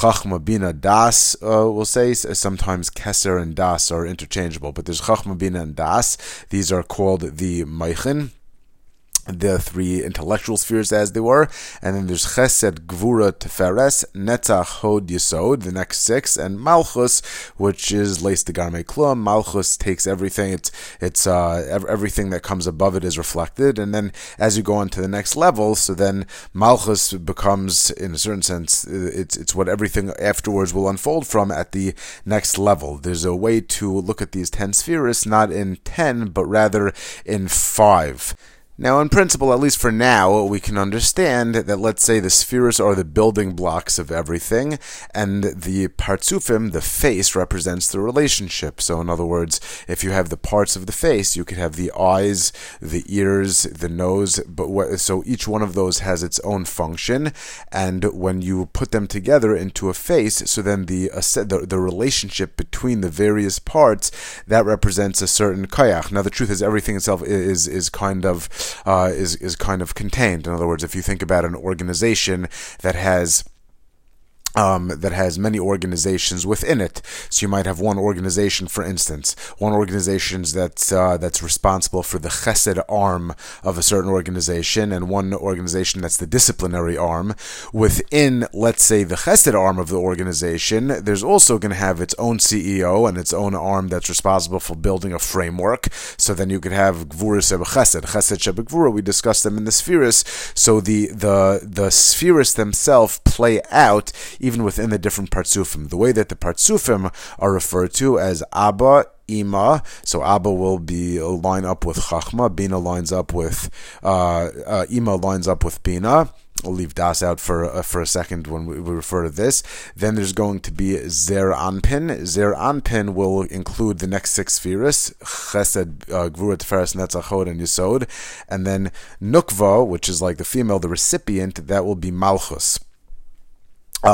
Chachma, Bina, Das, uh, we'll say. Sometimes Keser and Das are interchangeable, but there's Chachma, Bina, and Das. These are called the Meichin, the three intellectual spheres as they were, and then there's Chesed, Gvura, Teferes, Netzach, Hod, Yesod, the next six, and Malchus, which is Leis Degarmei Klum. Malchus takes everything; it's it's uh, ev- everything that comes above it is reflected, and then as you go on to the next level, so then Malchus becomes, in a certain sense, it's it's what everything afterwards will unfold from at the next level. There's a way to look at these ten spheres, not in ten, but rather in five. Now, in principle, at least for now, we can understand that, let's say, the spheres are the building blocks of everything, and the partsufim, the face, represents the relationship. So, in other words, if you have the parts of the face, you could have the eyes, the ears, the nose, but what, so each one of those has its own function, and when you put them together into a face, so then the the, the relationship between the various parts, that represents a certain koyach. Now, the truth is, everything itself is, is kind of Uh, is is kind of contained. In other words, if you think about an organization that has Um, that has many organizations within it. So you might have one organization, for instance, one organization that's uh, that's responsible for the chesed arm of a certain organization, and one organization that's the disciplinary arm. Within, let's say, the chesed arm of the organization, there's also going to have its own C E O and its own arm that's responsible for building a framework. So then you could have gvura sheba chesed, chesed sheba gvura. We discussed them in the spheres. So the the the spheres themselves play out even within the different partsufim. The way that the partsufim are referred to as Abba, Ima, so Abba will be line up with Chachma, Bina lines up with, uh, uh, Ima lines up with Bina. I'll leave Das out for uh, for a second when we, we refer to this. Then there's going to be Zer Anpin. Zer Anpin will include the next six spheres, Chesed, uh, Gvura, Teferes, Netzach, Hod, and Yesod. And then Nukva, which is like the female, the recipient, that will be Malchus.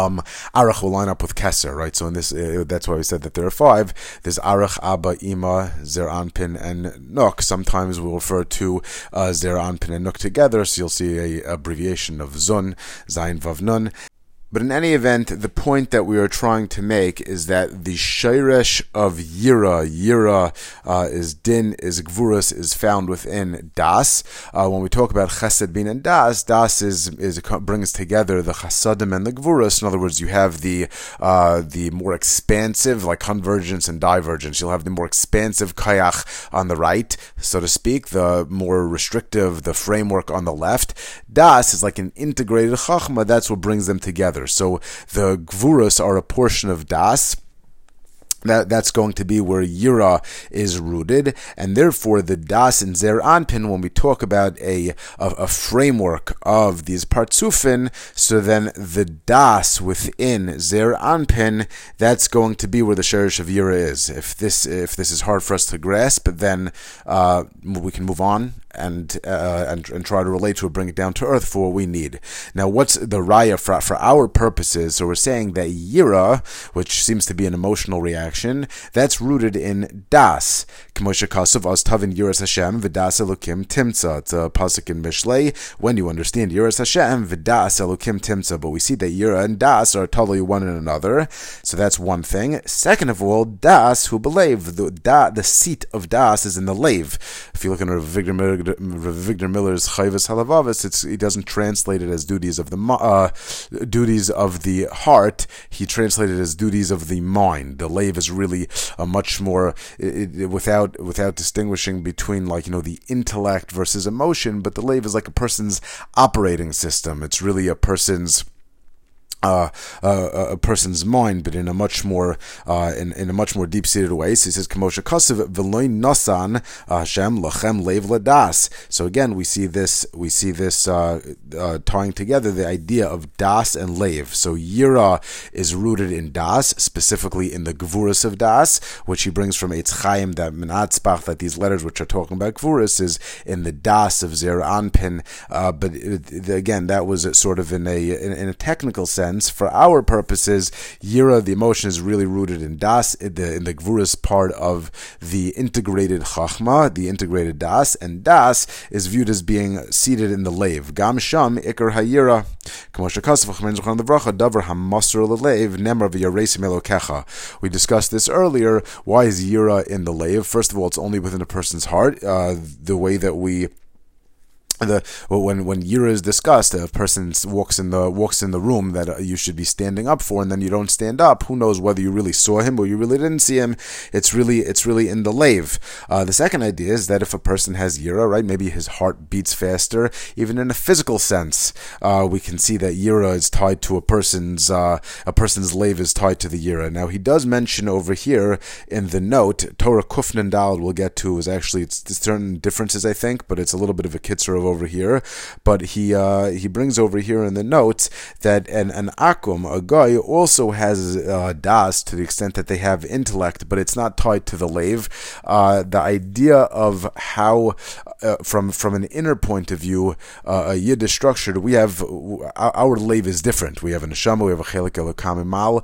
Um, Arach will line up with Keser, right? So in this, uh, that's why we said that there are five. There's Arach, Abba, Ima, Zer Anpin, and Nuk. Sometimes we'll refer to uh, Zer Anpin and Nuk together, so you'll see a abbreviation of Zun, Zayin Vav Nun. But in any event, the point that we are trying to make is that the shayresh of Yira, Yira uh, is Din, is Gvuras, is found within Das. Uh, when we talk about Chesed, Bin, and Das, Das is, is brings together the Chesedim and the Gvuras. In other words, you have the uh, the more expansive, like convergence and divergence. You'll have the more expansive Kayach on the right, so to speak, the more restrictive, the framework on the left. Das is like an integrated Chachma. That's what brings them together. So the Gvuras are a portion of Das. That that's going to be where Yira is rooted, and therefore the Das and Zer Anpin, when we talk about a, a a framework of these partsufin, so then the Das within Zer Anpin, that's going to be where the Sherish of Yira is. If this if this is hard for us to grasp, then uh, we can move on and uh, and and try to relate to it, bring it down to earth for what we need. Now, what's the Raya for for our purposes? So we're saying that Yira, which seems to be an emotional reaction, Action, that's rooted in Das. It's a pasuk in Mishlei. When you understand Yiras Hashem, v'das elokim timtza. But we see that Yira and Das are totally one in another. So that's one thing. Second of all, Das, who believe the, the seat of Das is in the Lev. If you look in Rav Victor Victor, Victor Miller's Chovos HaLevavos, it's he doesn't translate it as duties of the uh, duties of the heart. He translated it as duties of the mind. The leiv is really a much more it, it, without without distinguishing between, like, you know, the intellect versus emotion. But the leiv is like a person's operating system. It's really a person's. Uh, uh, a person's mind, but in a much more uh, in, in a much more deep-seated way. So he says, "Kamosha kasev v'loy nasan Hashem lachem leiv ladas." So again, we see this we see this uh, uh, tying together the idea of das and leiv. So yira is rooted in das, specifically in the gvuras of das, which he brings from Eitz Chaim, that menatzbach, that these letters which are talking about gvuras is in the das of zer anpin. Uh, but it, again, that was sort of in a in, in a technical sense. For our purposes, yira, the emotion, is really rooted in das, in the, in the gvuras part of the integrated chachma, the integrated das, and das is viewed as being seated in the leiv. Gam sham ikar hayira, we discussed this earlier. Why is yira in the leiv? First of all, it's only within a person's heart. Uh, the way that we The, when when yira is discussed, a person walks in the walks in the room that you should be standing up for, and then you don't stand up. Who knows whether you really saw him or you really didn't see him? It's really it's really in the leiv. Uh, the second idea is that if a person has yira, right, maybe his heart beats faster, even in a physical sense. Uh, we can see that yira is tied to a person's uh, a person's leiv is tied to the yira. Now he does mention over here in the note Torah Kufnan Daled, we'll get to, is actually it's certain differences I think, but it's a little bit of a kitzur of. Over here, but he uh, he brings over here in the notes that an an akum, a guy, also has uh, das to the extent that they have intellect, but it's not tied to the leiv. Uh, the idea of how, uh, from from an inner point of view, uh, a yid is structured. We have our leiv is different. We have a neshama, we have a chelik elokam imal.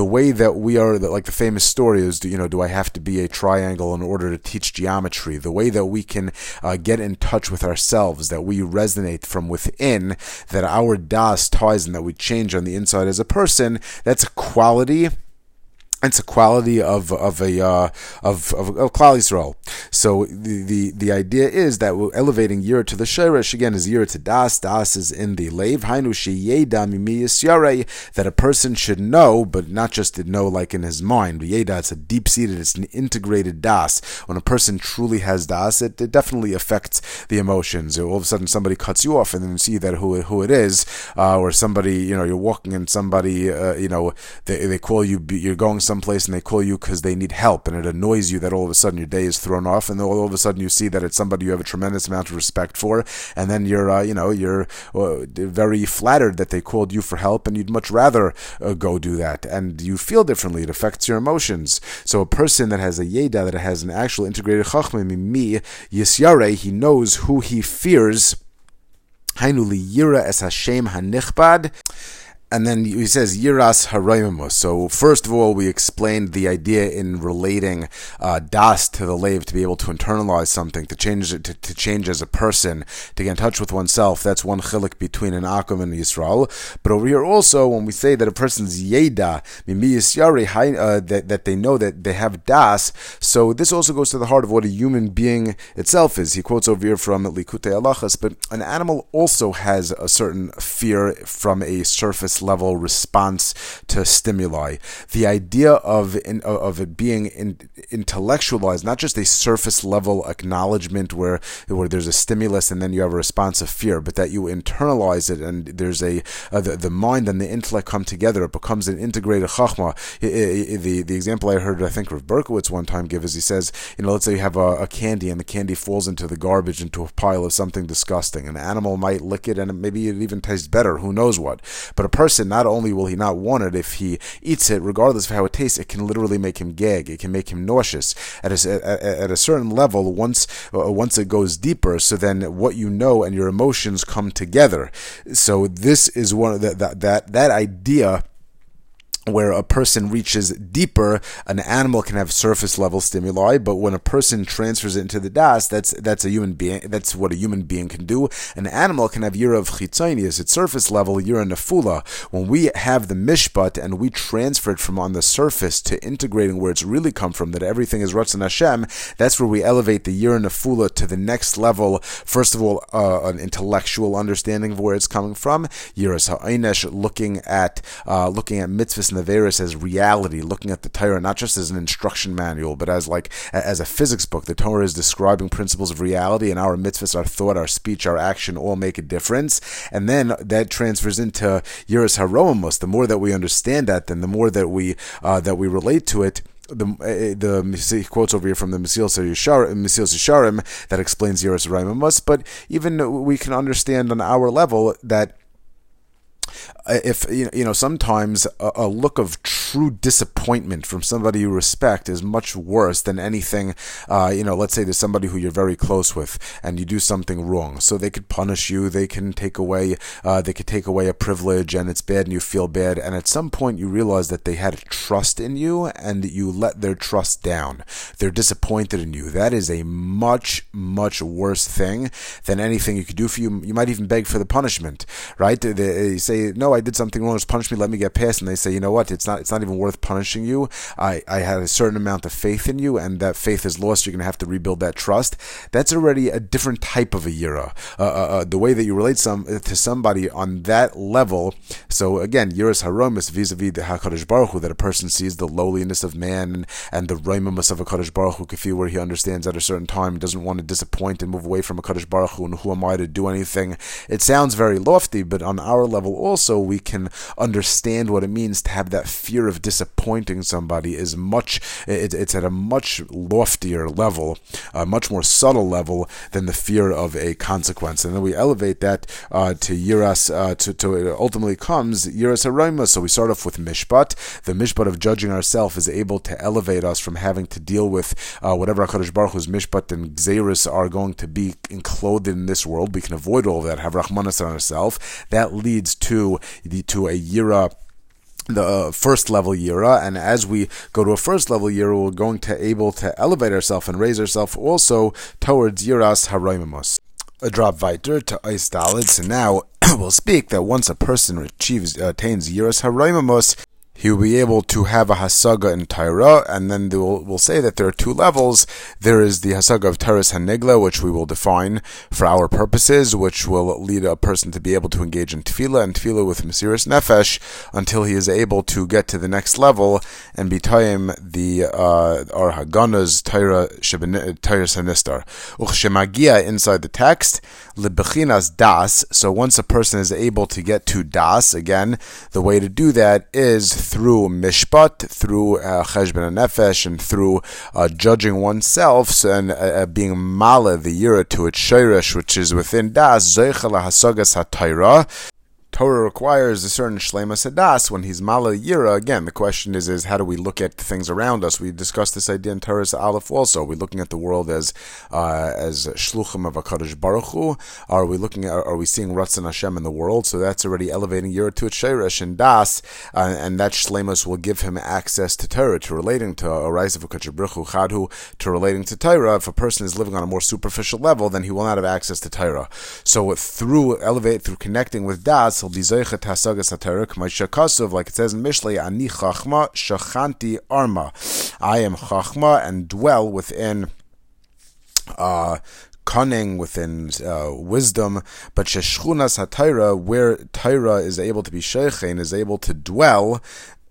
The way that we are, like the famous story is, you know, do I have to be a triangle in order to teach geometry? The way that we can uh, get in touch with ourselves, that we resonate from within, that our das ties and that we change on the inside as a person, that's a quality. It's a quality of of a uh, of of, of Klal Yisrael. So the, the the idea is that we're elevating yira to the shirish again is yira to das. Das is in the leiv. Hainu sheyeda mimi yisyarei, that a person should know, but not just to know like in his mind. Yeda, it's a deep seated, it's an integrated das. When a person truly has das, it, it definitely affects the emotions. All of a sudden, somebody cuts you off, and then you see that who who it is, uh, or somebody, you know, you're walking and somebody uh, you know they they call you, you're going someplace and they call you because they need help, and it annoys you that all of a sudden your day is thrown off, and all of a sudden you see that it's somebody you have a tremendous amount of respect for, and then you're uh, you know you're uh, very flattered that they called you for help, and you'd much rather uh, go do that, and you feel differently. It affects your emotions. So a person that has a yeda, that has an actual integrated chachma mimi yisyare, he knows who he fears. Hainu li yira es Hashem hanichbad. And then he says, Yiras Haroimimus. So first of all, we explained the idea in relating uh, das to the leiv, to be able to internalize something, to change to, to change as a person, to get in touch with oneself. That's one chilik between an akum and Yisrael. But over here also, when we say that a person's yeda, mimi yisyari, uh, that, that they know that they have das, so this also goes to the heart of what a human being itself is. He quotes over here from Likute Halachas, but an animal also has a certain fear from a surface level response to stimuli. The idea of in, of it being in, intellectualized, not just a surface level acknowledgement where where there's a stimulus and then you have a response of fear, but that you internalize it and there's a uh, the, the mind and the intellect come together. It becomes an integrated chachma. It, it, it, the the example I heard, I think Rav Berkowitz one time give, is he says, you know, let's say you have a, a candy and the candy falls into the garbage, into a pile of something disgusting. An animal might lick it and maybe it even tastes better. Who knows what? But a person Person, not only will he not want it, if he eats it, regardless of how it tastes, it can literally make him gag. It can make him nauseous. At a, at a certain level, once uh, once it goes deeper, so then what you know and your emotions come together. So this is one of the, the, that that idea where a person reaches deeper, an animal can have surface level stimuli, but when a person transfers it into the das, that's that's a human being. That's what a human being can do. An animal can have yira of chitzonius at surface level, yira nefula. When we have the mishpat and we transfer it from on the surface to integrating where it's really come from, that everything is Ratzon Hashem, that's where we elevate the yira nefula to the next level. First of all, uh, an intellectual understanding of where it's coming from. Yiras ha'onesh, looking at uh, looking at mitzvahs Neveris as reality, looking at the Torah not just as an instruction manual, but as like as a physics book. The Torah is describing principles of reality, and our mitzvahs, our thought, our speech, our action all make a difference. And then that transfers into Yiras Haroimus. The more that we understand that, then the more that we uh, that we relate to it. The the he quotes over here from the Mesilas Yesharim that explains Yiras Haroimus. But even we can understand on our level that, if you know, sometimes a, a look of true disappointment from somebody you respect is much worse than anything. Uh, you know, let's say there's somebody who you're very close with, and you do something wrong, so they could punish you, they can take away, uh, they could take away a privilege, and it's bad, and you feel bad. And at some point, you realize that they had trust in you, and you let their trust down. They're disappointed in you. That is a much, much worse thing than anything you could do for you. You might even beg for the punishment, right? They, they say, no, I did something wrong, just punish me, let me get past. And they say, you know what, it's not it's not even worth punishing you. I, I had a certain amount of faith in you, and that faith is lost. You're going to have to rebuild that trust. That's already a different type of a yira. Uh, uh, uh, the way that you relate some to somebody on that level. So again, yiras haroimus vis-a-vis the HaKadosh Baruch Hu, that a person sees the lowliness of man and, and the roimus of HaKadosh Baruch Hu kafi, where he understands at a certain time, doesn't want to disappoint and move away from HaKadosh Baruch Hu, and who am I to do anything? It sounds very lofty, but on our level also, we can understand what it means to have that fear of disappointing somebody. Is much, it, it's at a much loftier level, a much more subtle level than the fear of a consequence. And then we elevate that uh, to Yiras, uh, to, to it ultimately comes Yiras Haroimus. So we start off with Mishpat. The Mishpat of judging ourselves is able to elevate us from having to deal with uh, whatever HaKadosh Baruch Hu's Mishpat and Gzeiris are going to be enclosed in this world. We can avoid all of that, have Rachmanas on ourselves. That leads to To, to a yira, the uh, first level yira, and as we go to a first level yira, we're going to able to elevate ourselves and raise ourselves also towards Yiras Haroimus. A drop weiter to Eis Daled. So now we'll speak that once a person achieves attains Yiras Haroimus, he will be able to have a hasaga in Torah, and then they will, we'll say that there are two levels. There is the hasaga of Torah's hanigla, which we will define for our purposes, which will lead a person to be able to engage in tefillah, and tefillah with mesiras nefesh, until he is able to get to the next level and be tayim the uh, Ohr haGanuz Torah Sanistar. Uchshemagia, inside the text, lebechinas das. So once a person is able to get to das, again, the way to do that is through mishpat, through uh, cheshbon nefesh, and through uh, judging oneself, and uh, being mala the yira to its shirish, which is within das. Zoicha lahasagas haTorah. Torah requires a certain shleimas hadas when he's mala yira. Again, the question is, is how do we look at things around us? We discussed this idea in Torah's Aleph also. We're looking at the world as uh, as shluchim of HaKadosh Baruch Hu. Are we looking? At, are we seeing Ratzon Hashem in the world? So that's already elevating yira to its shirish and das, uh, and that shleimas will give him access to Torah, to relating to Oraisav HaKadosh Baruch Hu Chadhu, to relating to Torah. If a person is living on a more superficial level, then he will not have access to Torah. So through elevate, through connecting with das, like it says in Mishlei, Ani Chachma Shachanti Arma. I am Chachma and dwell within uh, cunning, within uh, wisdom. But Sheshchunas HaTorah, where Torah is able to be shechen, is able to dwell.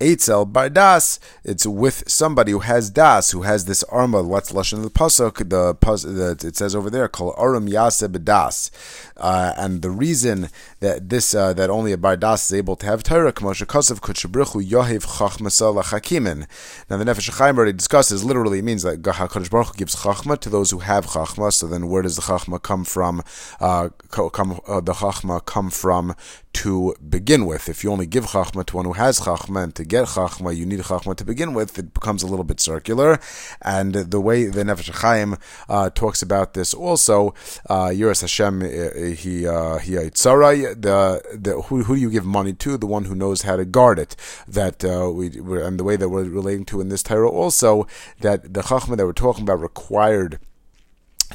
Eitzel by das, it's with somebody who has das, who has this arma. What's lashon the pasuk? The it says over there, called aram yaseb das, uh, and the reason that this uh, that only a bar das is able to have Torah, k'moshe kasev kutshabrichu yohev chachmasal lachakimin. Now the Nefesh Chaim already discusses. Literally, it means that HaKadosh Baruch Hu gives chachma to those who have chachma. So then, where does the chachma come from? Uh, come uh, the chachma come from to begin with. If you only give chachma to one who has chachma, and to to get Chachma, you need Chachma to begin with, it becomes a little bit circular. And the way the Nefesh Chaim uh, talks about this also, uh, Yiras Hashem, he uh, he Yitzara, the the who who do you give money to? The one who knows how to guard it. That uh, we and the way that we're relating to in this Torah also, that the Chachma that we're talking about required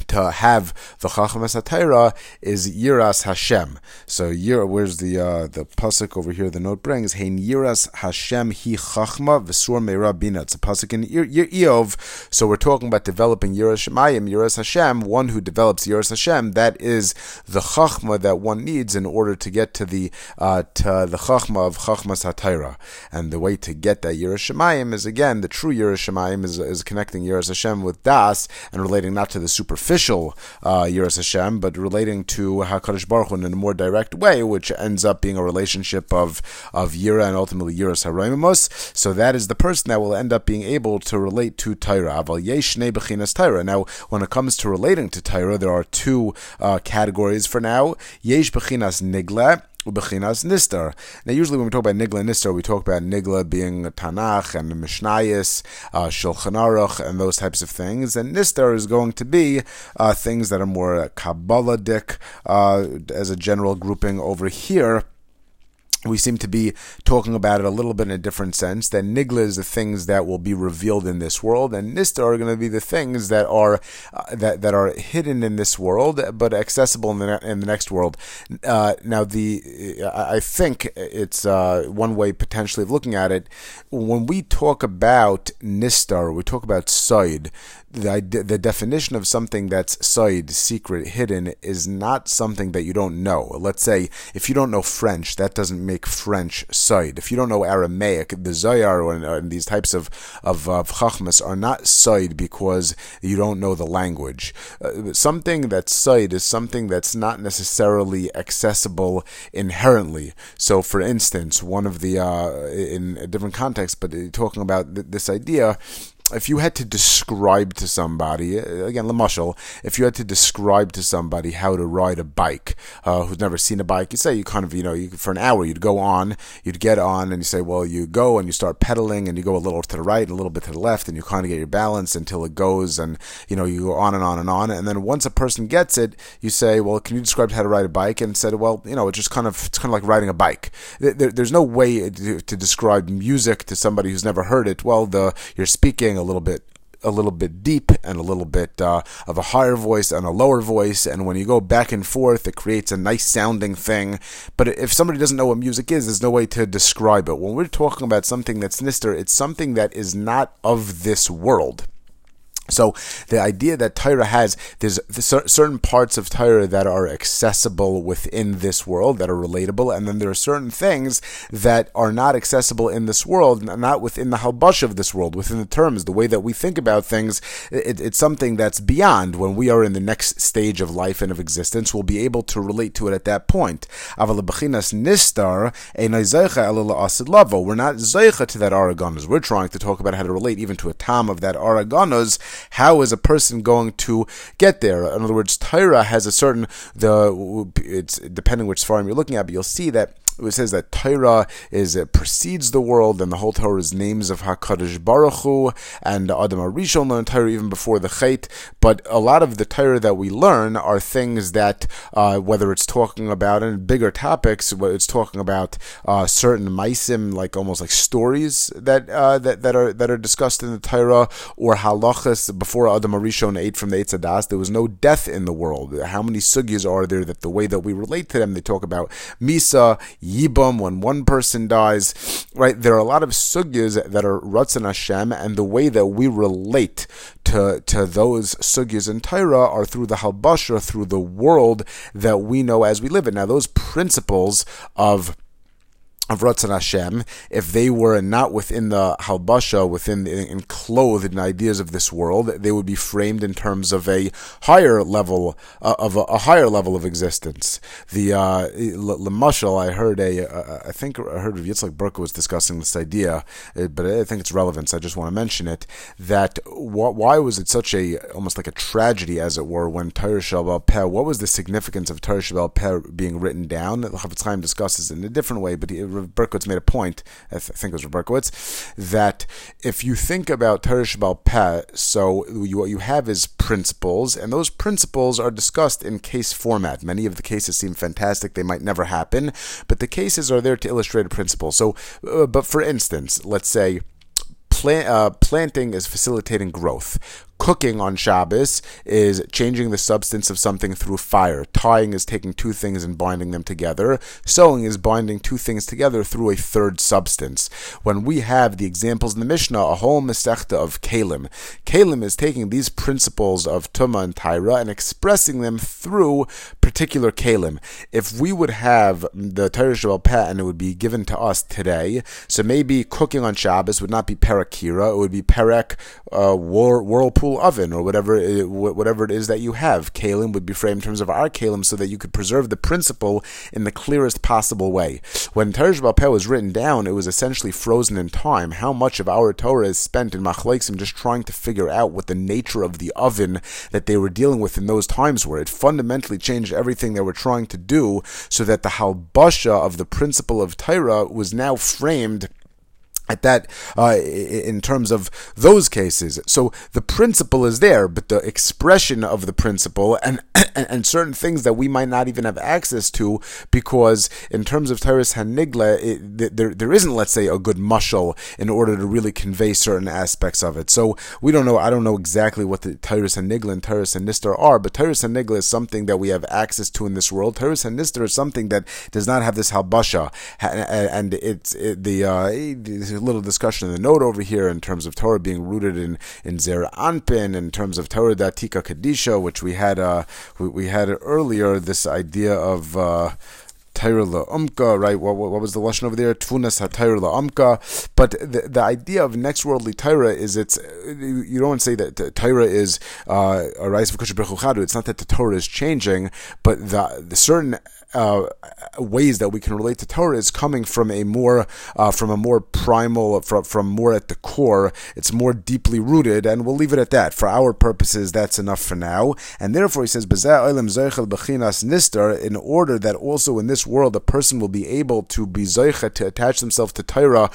to have the Chachmas HaTorah is Yiras Hashem. So, Yir, where's the uh, the pasuk over here? The note brings Hein Yiras Hashem Hi Chachma V'Sur Meira Bina. It's a pasuk in Eov. So, we're talking about developing Yiras Shemayim, Yiras Hashem. One who develops Yiras Hashem, that is the Chachma that one needs in order to get to the uh, to the Chachma of Chachmas HaTorah. And the way to get that Yiras Shemayim is again the true Yiras Shemayim is is connecting Yiras Hashem with Das and relating not to the super official uh, Yiras Hashem, but relating to HaKadosh Baruch Hu in a more direct way, which ends up being a relationship of of Yira and ultimately Yiras HaRoimimos. So that is the person that will end up being able to relate to Torah. Aval yesh shnei bechinas Torah. Now, when it comes to relating to Torah, there are two uh, categories for now. Yesh bechinas nigla. Ubechinas Nistar. Now, usually when we talk about Nigla and Nistar, we talk about Nigla being Tanakh and Mishnayis, uh, Shulchan Aruch, and those types of things. And Nistar is going to be uh, things that are more Kabbaladik uh, as a general grouping over here. We seem to be talking about it a little bit in a different sense, that Nigla is the things that will be revealed in this world, and Nistar are going to be the things that are uh, that that are hidden in this world, but accessible in the, ne- in the next world. Uh, now, the I think it's uh, one way potentially of looking at it. When we talk about Nistar, we talk about Soid. The, the definition of something that's Soid, secret, hidden, is not something that you don't know. Let's say, if you don't know French, that doesn't mean make French Soid. If you don't know Aramaic, the Zoyar and, and these types of, of, of Chachmas are not Soid because you don't know the language. Uh, something that's Soid is something that's not necessarily accessible inherently. So, for instance, one of the, uh, in a different context, but talking about th- this idea, if you had to describe to somebody, again, lemashal, if you had to describe to somebody how to ride a bike, uh, who's never seen a bike, you say you kind of, you know, you, for an hour you'd go on, you'd get on, and you say, well, you go and you start pedaling, and you go a little to the right, a little bit to the left, and you kind of get your balance until it goes, and, you know, you go on and on and on, and then once a person gets it, you say, well, can you describe how to ride a bike? And said, well, you know, it's just kind of, it's kind of like riding a bike. There, there's no way to, to describe music to somebody who's never heard it. Well, the you're speaking a little bit a little bit deep and a little bit uh, of a higher voice and a lower voice, and when you go back and forth it creates a nice sounding thing, but if somebody doesn't know what music is, there's no way to describe it. When we're talking about something that's Nistar, it's something that is not of this world. So the idea that Torah has, there's certain parts of Torah that are accessible within this world, that are relatable, and then there are certain things that are not accessible in this world, not within the halbash of this world, within the terms, the way that we think about things. It, it's something that's beyond. When we are in the next stage of life and of existence, we'll be able to relate to it at that point. Aval b'chinas nistar einay zeicha ela la'ased lavo. We're not zeicha to that Ohr haGanuz. We're trying to talk about how to relate even to a tam of that Ohr haGanuz. How is a person going to get there? In other words, Torah has a certain, the it's depending which farm you're looking at, but you'll see that it says that Torah is it precedes the world, and the whole Torah is names of HaKadosh Baruch Hu, and Adam HaRishon learned Torah even before the Chet, but a lot of the Torah that we learn are things that, uh, whether it's talking about, and bigger topics, whether it's talking about uh, certain maisim, like almost like stories that uh, that that are that are discussed in the Torah, or halachas. Before Adam HaRishon ate from the Eitz Hadas, there was no death in the world. How many sugyas are there that the way that we relate to them, they talk about Misa, Yibam, when one person dies, right? There are a lot of sugyas that are Ratzon Hashem, and the way that we relate to to those sugyas in Torah are through the halbasha, through the world that we know as we live it. Now, those principles of of Ratzon Hashem, if they were not within the halbasha, within and clothed in ideas of this world, they would be framed in terms of a higher level uh, of a, a higher level of existence. The uh, lemashal, I heard a, uh, I think I heard Yitzhak Berkowitz was discussing this idea, but I think it's relevant, so I just want to mention it. That wh- why was it such a almost like a tragedy, as it were, when Torah Sheba'al-Peh? What was the significance of Torah Sheba'al-Peh being written down? Chavetz Chaim discusses it in a different way, but he Rav Berkowitz made a point, I, th- I think it was Rav Berkowitz, that if you think about Torah Shabbal Peh, so you, what you have is principles, and those principles are discussed in case format. Many of the cases seem fantastic, they might never happen, but the cases are there to illustrate a principle. So, uh, but for instance, let's say plant, uh, planting is facilitating growth. Cooking on Shabbos is changing the substance of something through fire. Tying is taking two things and binding them together. Sewing is binding two things together through a third substance. When we have the examples in the Mishnah, a whole Masechta of Kalim. Kalim is taking these principles of Tumah and Taira and expressing them through particular Kalim. If we would have the Torah Shabbal Peh and it would be given to us today, so maybe cooking on Shabbos would not be Perakira, it would be Perek uh, whir- Whirlpool oven or whatever it, whatever it is that you have. Kalim would be framed in terms of our Kalim so that you could preserve the principle in the clearest possible way. When Torah Shabbal Peh was written down, it was essentially frozen in time. How much of our Torah is spent in Machloksim just trying to figure out what the nature of the oven that they were dealing with in those times were. It fundamentally changed everything they were trying to do so that the halbasha of the principle of Torah was now framed at that, uh, in terms of those cases. So the principle is there, but the expression of the principle and, and, and certain things that we might not even have access to, because in terms of Tyrus Hanigla, there there isn't, let's say, a good mushal in order to really convey certain aspects of it. So we don't know, I don't know exactly what the Tyrus Hanigla and Tyrus and Nistar are, but Tyrus Hanigla is something that we have access to in this world. Tyrus and Nistar is something that does not have this halbasha, and it's it, the, uh, the little discussion in the note over here in terms of Torah being rooted in in Zera Anpin, in terms of Torah Datika Kadisha, which we had uh we, we had earlier, this idea of uh Torah La'umka, right? What, what, what was the lesson over there? Tfunas HaTorah La'umka. But the, the idea of next worldly Torah is, it's, you don't say that Torah is uh, a rise of Kush B'chuchadu. It's not that the Torah is changing, but the, the certain uh, ways that we can relate to Torah is coming from a more uh, from a more primal, from, from more at the core. It's more deeply rooted, and we'll leave it at that. For our purposes, that's enough for now. And therefore, he says, B'zeh Olam Zoichel B'chinas Nistar, in order that also in this world, a person will be able to be zoicha, to attach themselves to Torah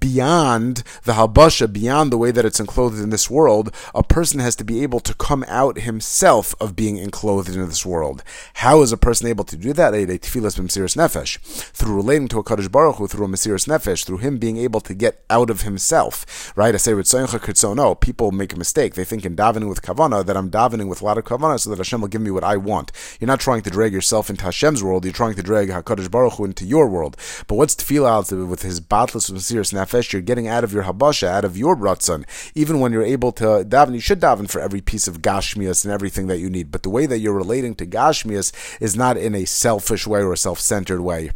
beyond the halbasha, beyond the way that it's enclosed in this world. A person has to be able to come out himself of being enclosed in this world. How is a person able to do that? Through relating to a Kadosh Baruch Hu, through a Mesiras Nefesh, through him being able to get out of himself. Right? I say with Soincha Kitsono, people make a mistake. They think in davening with Kavanah that I'm davening with a lot of Kavanah so that Hashem will give me what I want. You're not trying to drag yourself into Hashem's world, you're trying to drag HaKadosh Baruch Hu into your world. But what's tefillah with his batlus with Mesiras Nefesh? You're getting out of your habasha, out of your ratzon. Even when you're able to daven, you should daven for every piece of gashmias and everything that you need. But the way that you're relating to gashmias is not in a selfish way or a self-centered way.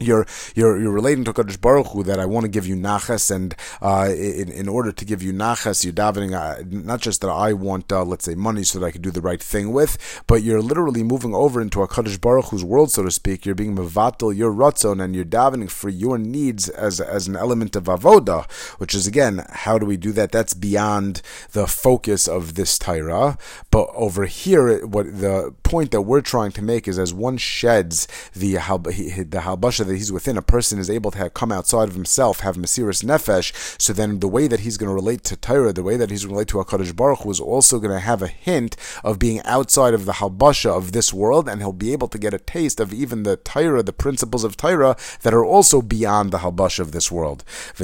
You're, you're you're relating to Kadosh Baruch Hu that I want to give you nachas, and uh, in in order to give you nachas, you're davening uh, not just that I want, uh, let's say, money so that I can do the right thing with, but you're literally moving over into a Kadosh Baruch Hu's world, so to speak. You're being mevatel your ratzon, and you're davening for your needs as as an element of avoda, which is, again, how do we do that? That's beyond the focus of this Torah. But over here, what the point that we're trying to make is, as one sheds the halb the halbasha that he's within, a person is able to have come outside of himself, have Mesiras Nefesh, so then the way that he's going to relate to Torah, the way that he's going to relate to HaKadosh Baruch Hu, is also going to have a hint of being outside of the halbasha of this world, and he'll be able to get a taste of even the Torah, the principles of Torah, that are also beyond the halbasha of this world. To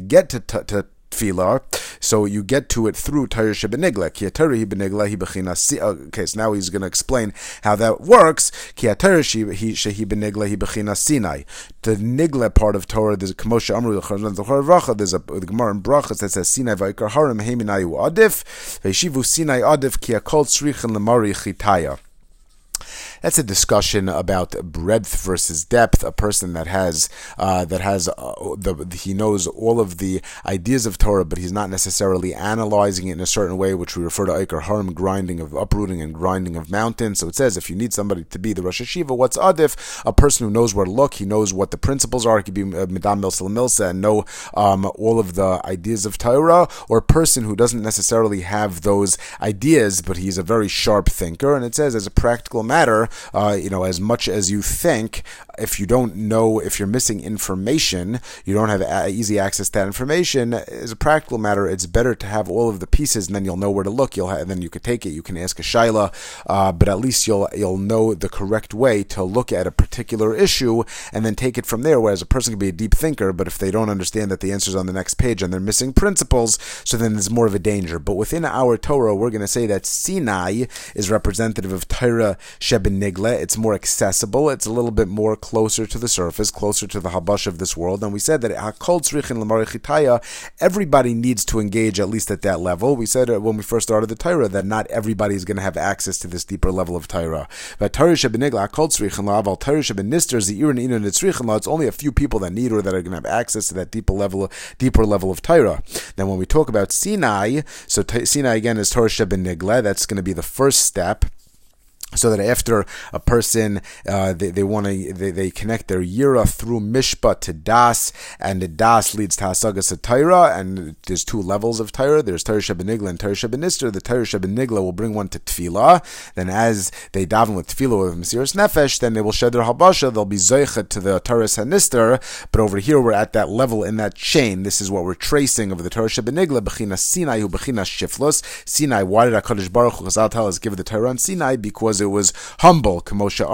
get to, to, to Tefillah, so you get to it through Torah Shebenigla. Ki Torah he benigla he b'chinas. Okay, so now he's going to explain how that works. Ki Torah she he he benigla he b'chinas Sinai. The nigla part of Torah, there's a Kamosha Amru L'Chazon Zochar Bracha. There's a Gemara in Brachas that says Sinai va'ikar harim heiminai u'adif ve'shivu Sinai adif ki akol tzrichen l'mari chitaya. That's a discussion about breadth versus depth. A person that has uh, that has uh, the, he knows all of the ideas of Torah, but he's not necessarily analyzing it in a certain way, which we refer to Eikar Harim, grinding of uprooting and grinding of mountains. So it says, if you need somebody to be the Rosh Hashiva, what's Adif? A person who knows where to look, he knows what the principles are. He could be Midam Milsa Milsa and know um, all of the ideas of Torah, or a person who doesn't necessarily have those ideas, but he's a very sharp thinker. And it says, as a practical matter, uh, you know, as much as you think, if you don't know, if you're missing information, you don't have a- easy access to that information. As a practical matter, it's better to have all of the pieces, and then you'll know where to look. You'll have, then you could take it. You can ask a shaila, uh, but at least you'll you'll know the correct way to look at a particular issue, and then take it from there. Whereas a person can be a deep thinker, but if they don't understand that the answer's on the next page and they're missing principles, so then there's more of a danger. But within our Torah, we're going to say that Sinai is representative of Torah Shebenigle. It's more accessible. It's a little bit more closer to the surface, closer to the habash of this world. And we said that Hakol Tzrichin L'Marechitaya, everybody needs to engage at least at that level. We said when we first started the Torah that not everybody is going to have access to this deeper level of Torah. But Torah Shebenigle Hakol Tzrichin L'Aval Torah Shebenister Zeir Ne'inu Netzrichin L'Aval. It's only a few people that need or that are going to have access to that deeper level, deeper level of Torah. Then when we talk about Sinai, so t- Sinai again is Torah Shebenigle. That's going to be the first step. So that after a person, uh, they, they want to, they, they connect their yira through mishpat to das, and the das leads to hasagas of Torah, and there's two levels of Torah. There's Torah Shebenigla and Torah Shebenister. The Torah Shebenigla will bring one to tefillah. Then as they daven with tefillah with Mesiras Nefesh, then they will shed their habasha. They'll be zeichet to the Torah Hanister. But over here, we're at that level in that chain. This is what we're tracing of the Torah Shebenigla, b'china Sinai, who b'china Shiflos. Sinai, why did HaKadosh Baruch Hu Chazal tell us give the Torah on Sinai? Because it was humble. Why? Because Har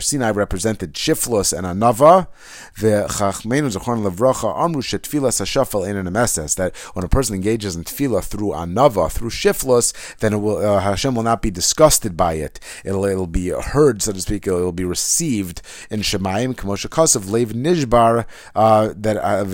Sinai represented Shiflos and Anava. That when a person engages in Tefillah through Anava, through Shiflos, then it will, uh, Hashem will not be disgusted by it. It'll, it'll be heard, so to speak. It'll, it'll be received in Shemayim. Uh, that uh,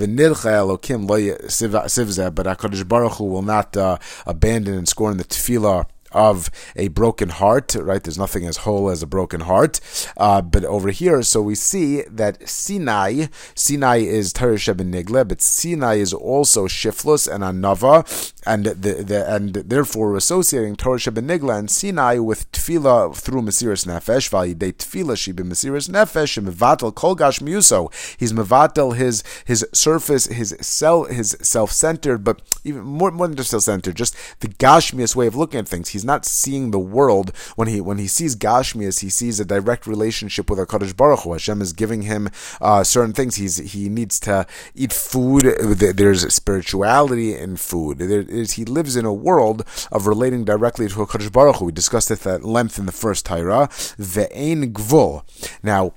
but HaKadosh Baruch Hu will not uh, abandon and scorn the tefillah of a broken heart, right? There's nothing as whole as a broken heart. Uh, but over here, so we see that Sinai, Sinai is Torah Shebenigle, but Sinai is also Shiflos and Anava, and the, the and therefore associating Torah Shebenigle and Sinai with Tefillah through Mesiras Nefesh, Validei Tefillah Shebe Mesiras Nefesh, and Mevatel Kol Gash Miuso. He's Mevatel his his surface, his self, his self-centered, but even more, more than just self-centered, just the Gashmius way of looking at things. He's He's not seeing the world. When he when he sees Gashmias, he sees a direct relationship with HaKadosh Baruch Hu. Hashem is giving him uh, certain things. He's he needs to eat food. There's spirituality in food. There is, he lives in a world of relating directly to HaKadosh Baruch Hu. We discussed it at length in the first Torah. Ve'ein gvul. Now,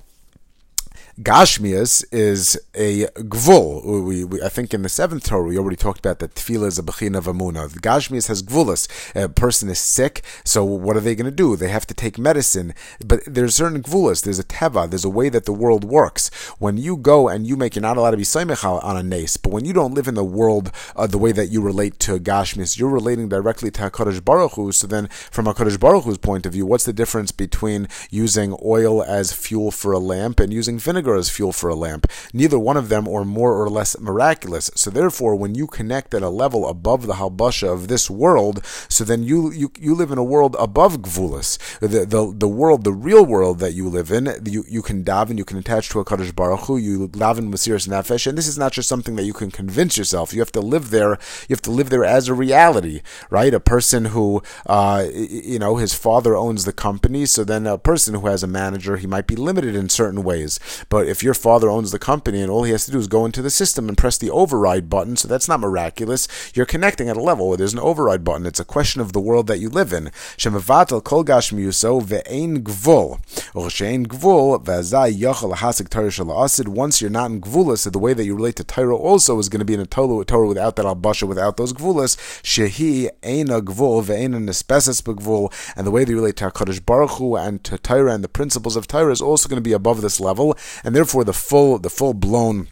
Gashmias is a gvul. We, we, I think in the seventh Torah, we already talked about that tefillah is a bechina of amuna. Gashmias has gvulas. A person is sick, so what are they going to do? They have to take medicine. But there's certain gvulas. There's a teva. There's a way that the world works. When you go and you make, you're not allowed to be soymech on a nes, but when you don't live in the world uh, the way that you relate to Gashmias, you're relating directly to HaKadosh Baruch Hu. So then, from HaKadosh Baruch Hu's point of view, what's the difference between using oil as fuel for a lamp and using vinegar as fuel for a lamp? Neither one of them are more or less miraculous. So therefore, when you connect at a level above the halbasha of this world, so then you you, you live in a world above gvulas. The, the the world, the real world that you live in, you, you can daven, you can attach to HaKadosh Baruch Hu, you daven Mesiras Nefesh, and this is not just something that you can convince yourself. You have to live there. You have to live there as a reality, right? A person who, uh, you know, his father owns the company, so then a person who has a manager, he might be limited in certain ways. But But if your father owns the company and all he has to do is go into the system and press the override button, so that's not miraculous. You're connecting at a level where there's an override button. It's a question of the world that you live in. Shemavatel kol gashmiuso ve'ein gvul. Or she'ein gvul ve'azai yochel hasik Torah shel asid. Once you're not in gvulas, so the way that you relate to Torah also is going to be in a Torah without that albasha, without those gvulas. Shehi eina gvul ve'eina nespesas b'gvul. And the way that you relate to HaKadosh Baruch Hu and to Torah and the principles of Torah is also going to be above this level. And therefore, the full, the full-blown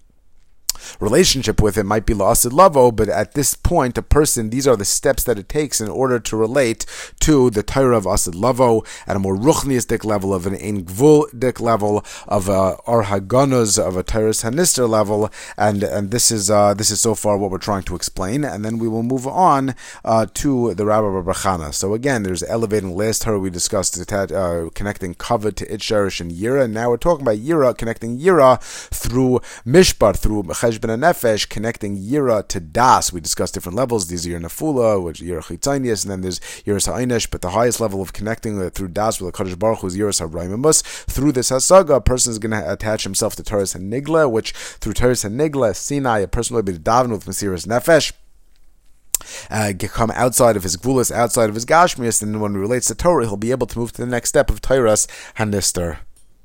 relationship with it might be lost at lavo, but at this point, a person, these are the steps that it takes in order to relate to the Torah of Asad Lavo at a more ruchniistic level, of an Ein Gvuldik level, of a Ohr haGanuz, of a Torah Hanister level, and and this is uh, this is so far what we're trying to explain, and then we will move on uh, to the Rabbah Bar Bar Chana. So again, there's elevating. Last Torah we discussed uh, connecting kavod to it, sherish, and yira, and now we're talking about yira, connecting yira through mishpat, through Cheshbon and Nefesh, connecting Yira to Das. We discussed different levels. These are Yira Nefula, which Yira Chitzainius, and then there's Yiras HaEinish, but the highest level of connecting through Das with the Kadosh Baruch Hu is Yiras HaRaimamus. Through this Hasaga, a person is going to attach himself to Torahs and Nigla, which through Torahs and Nigla, Sinai, a person will be to daven with Mesiras Nefesh, Uh, come outside of his Gvulis, outside of his Gashmius, and when he relates to Torah, he'll be able to move to the next step of Torahs HaNister.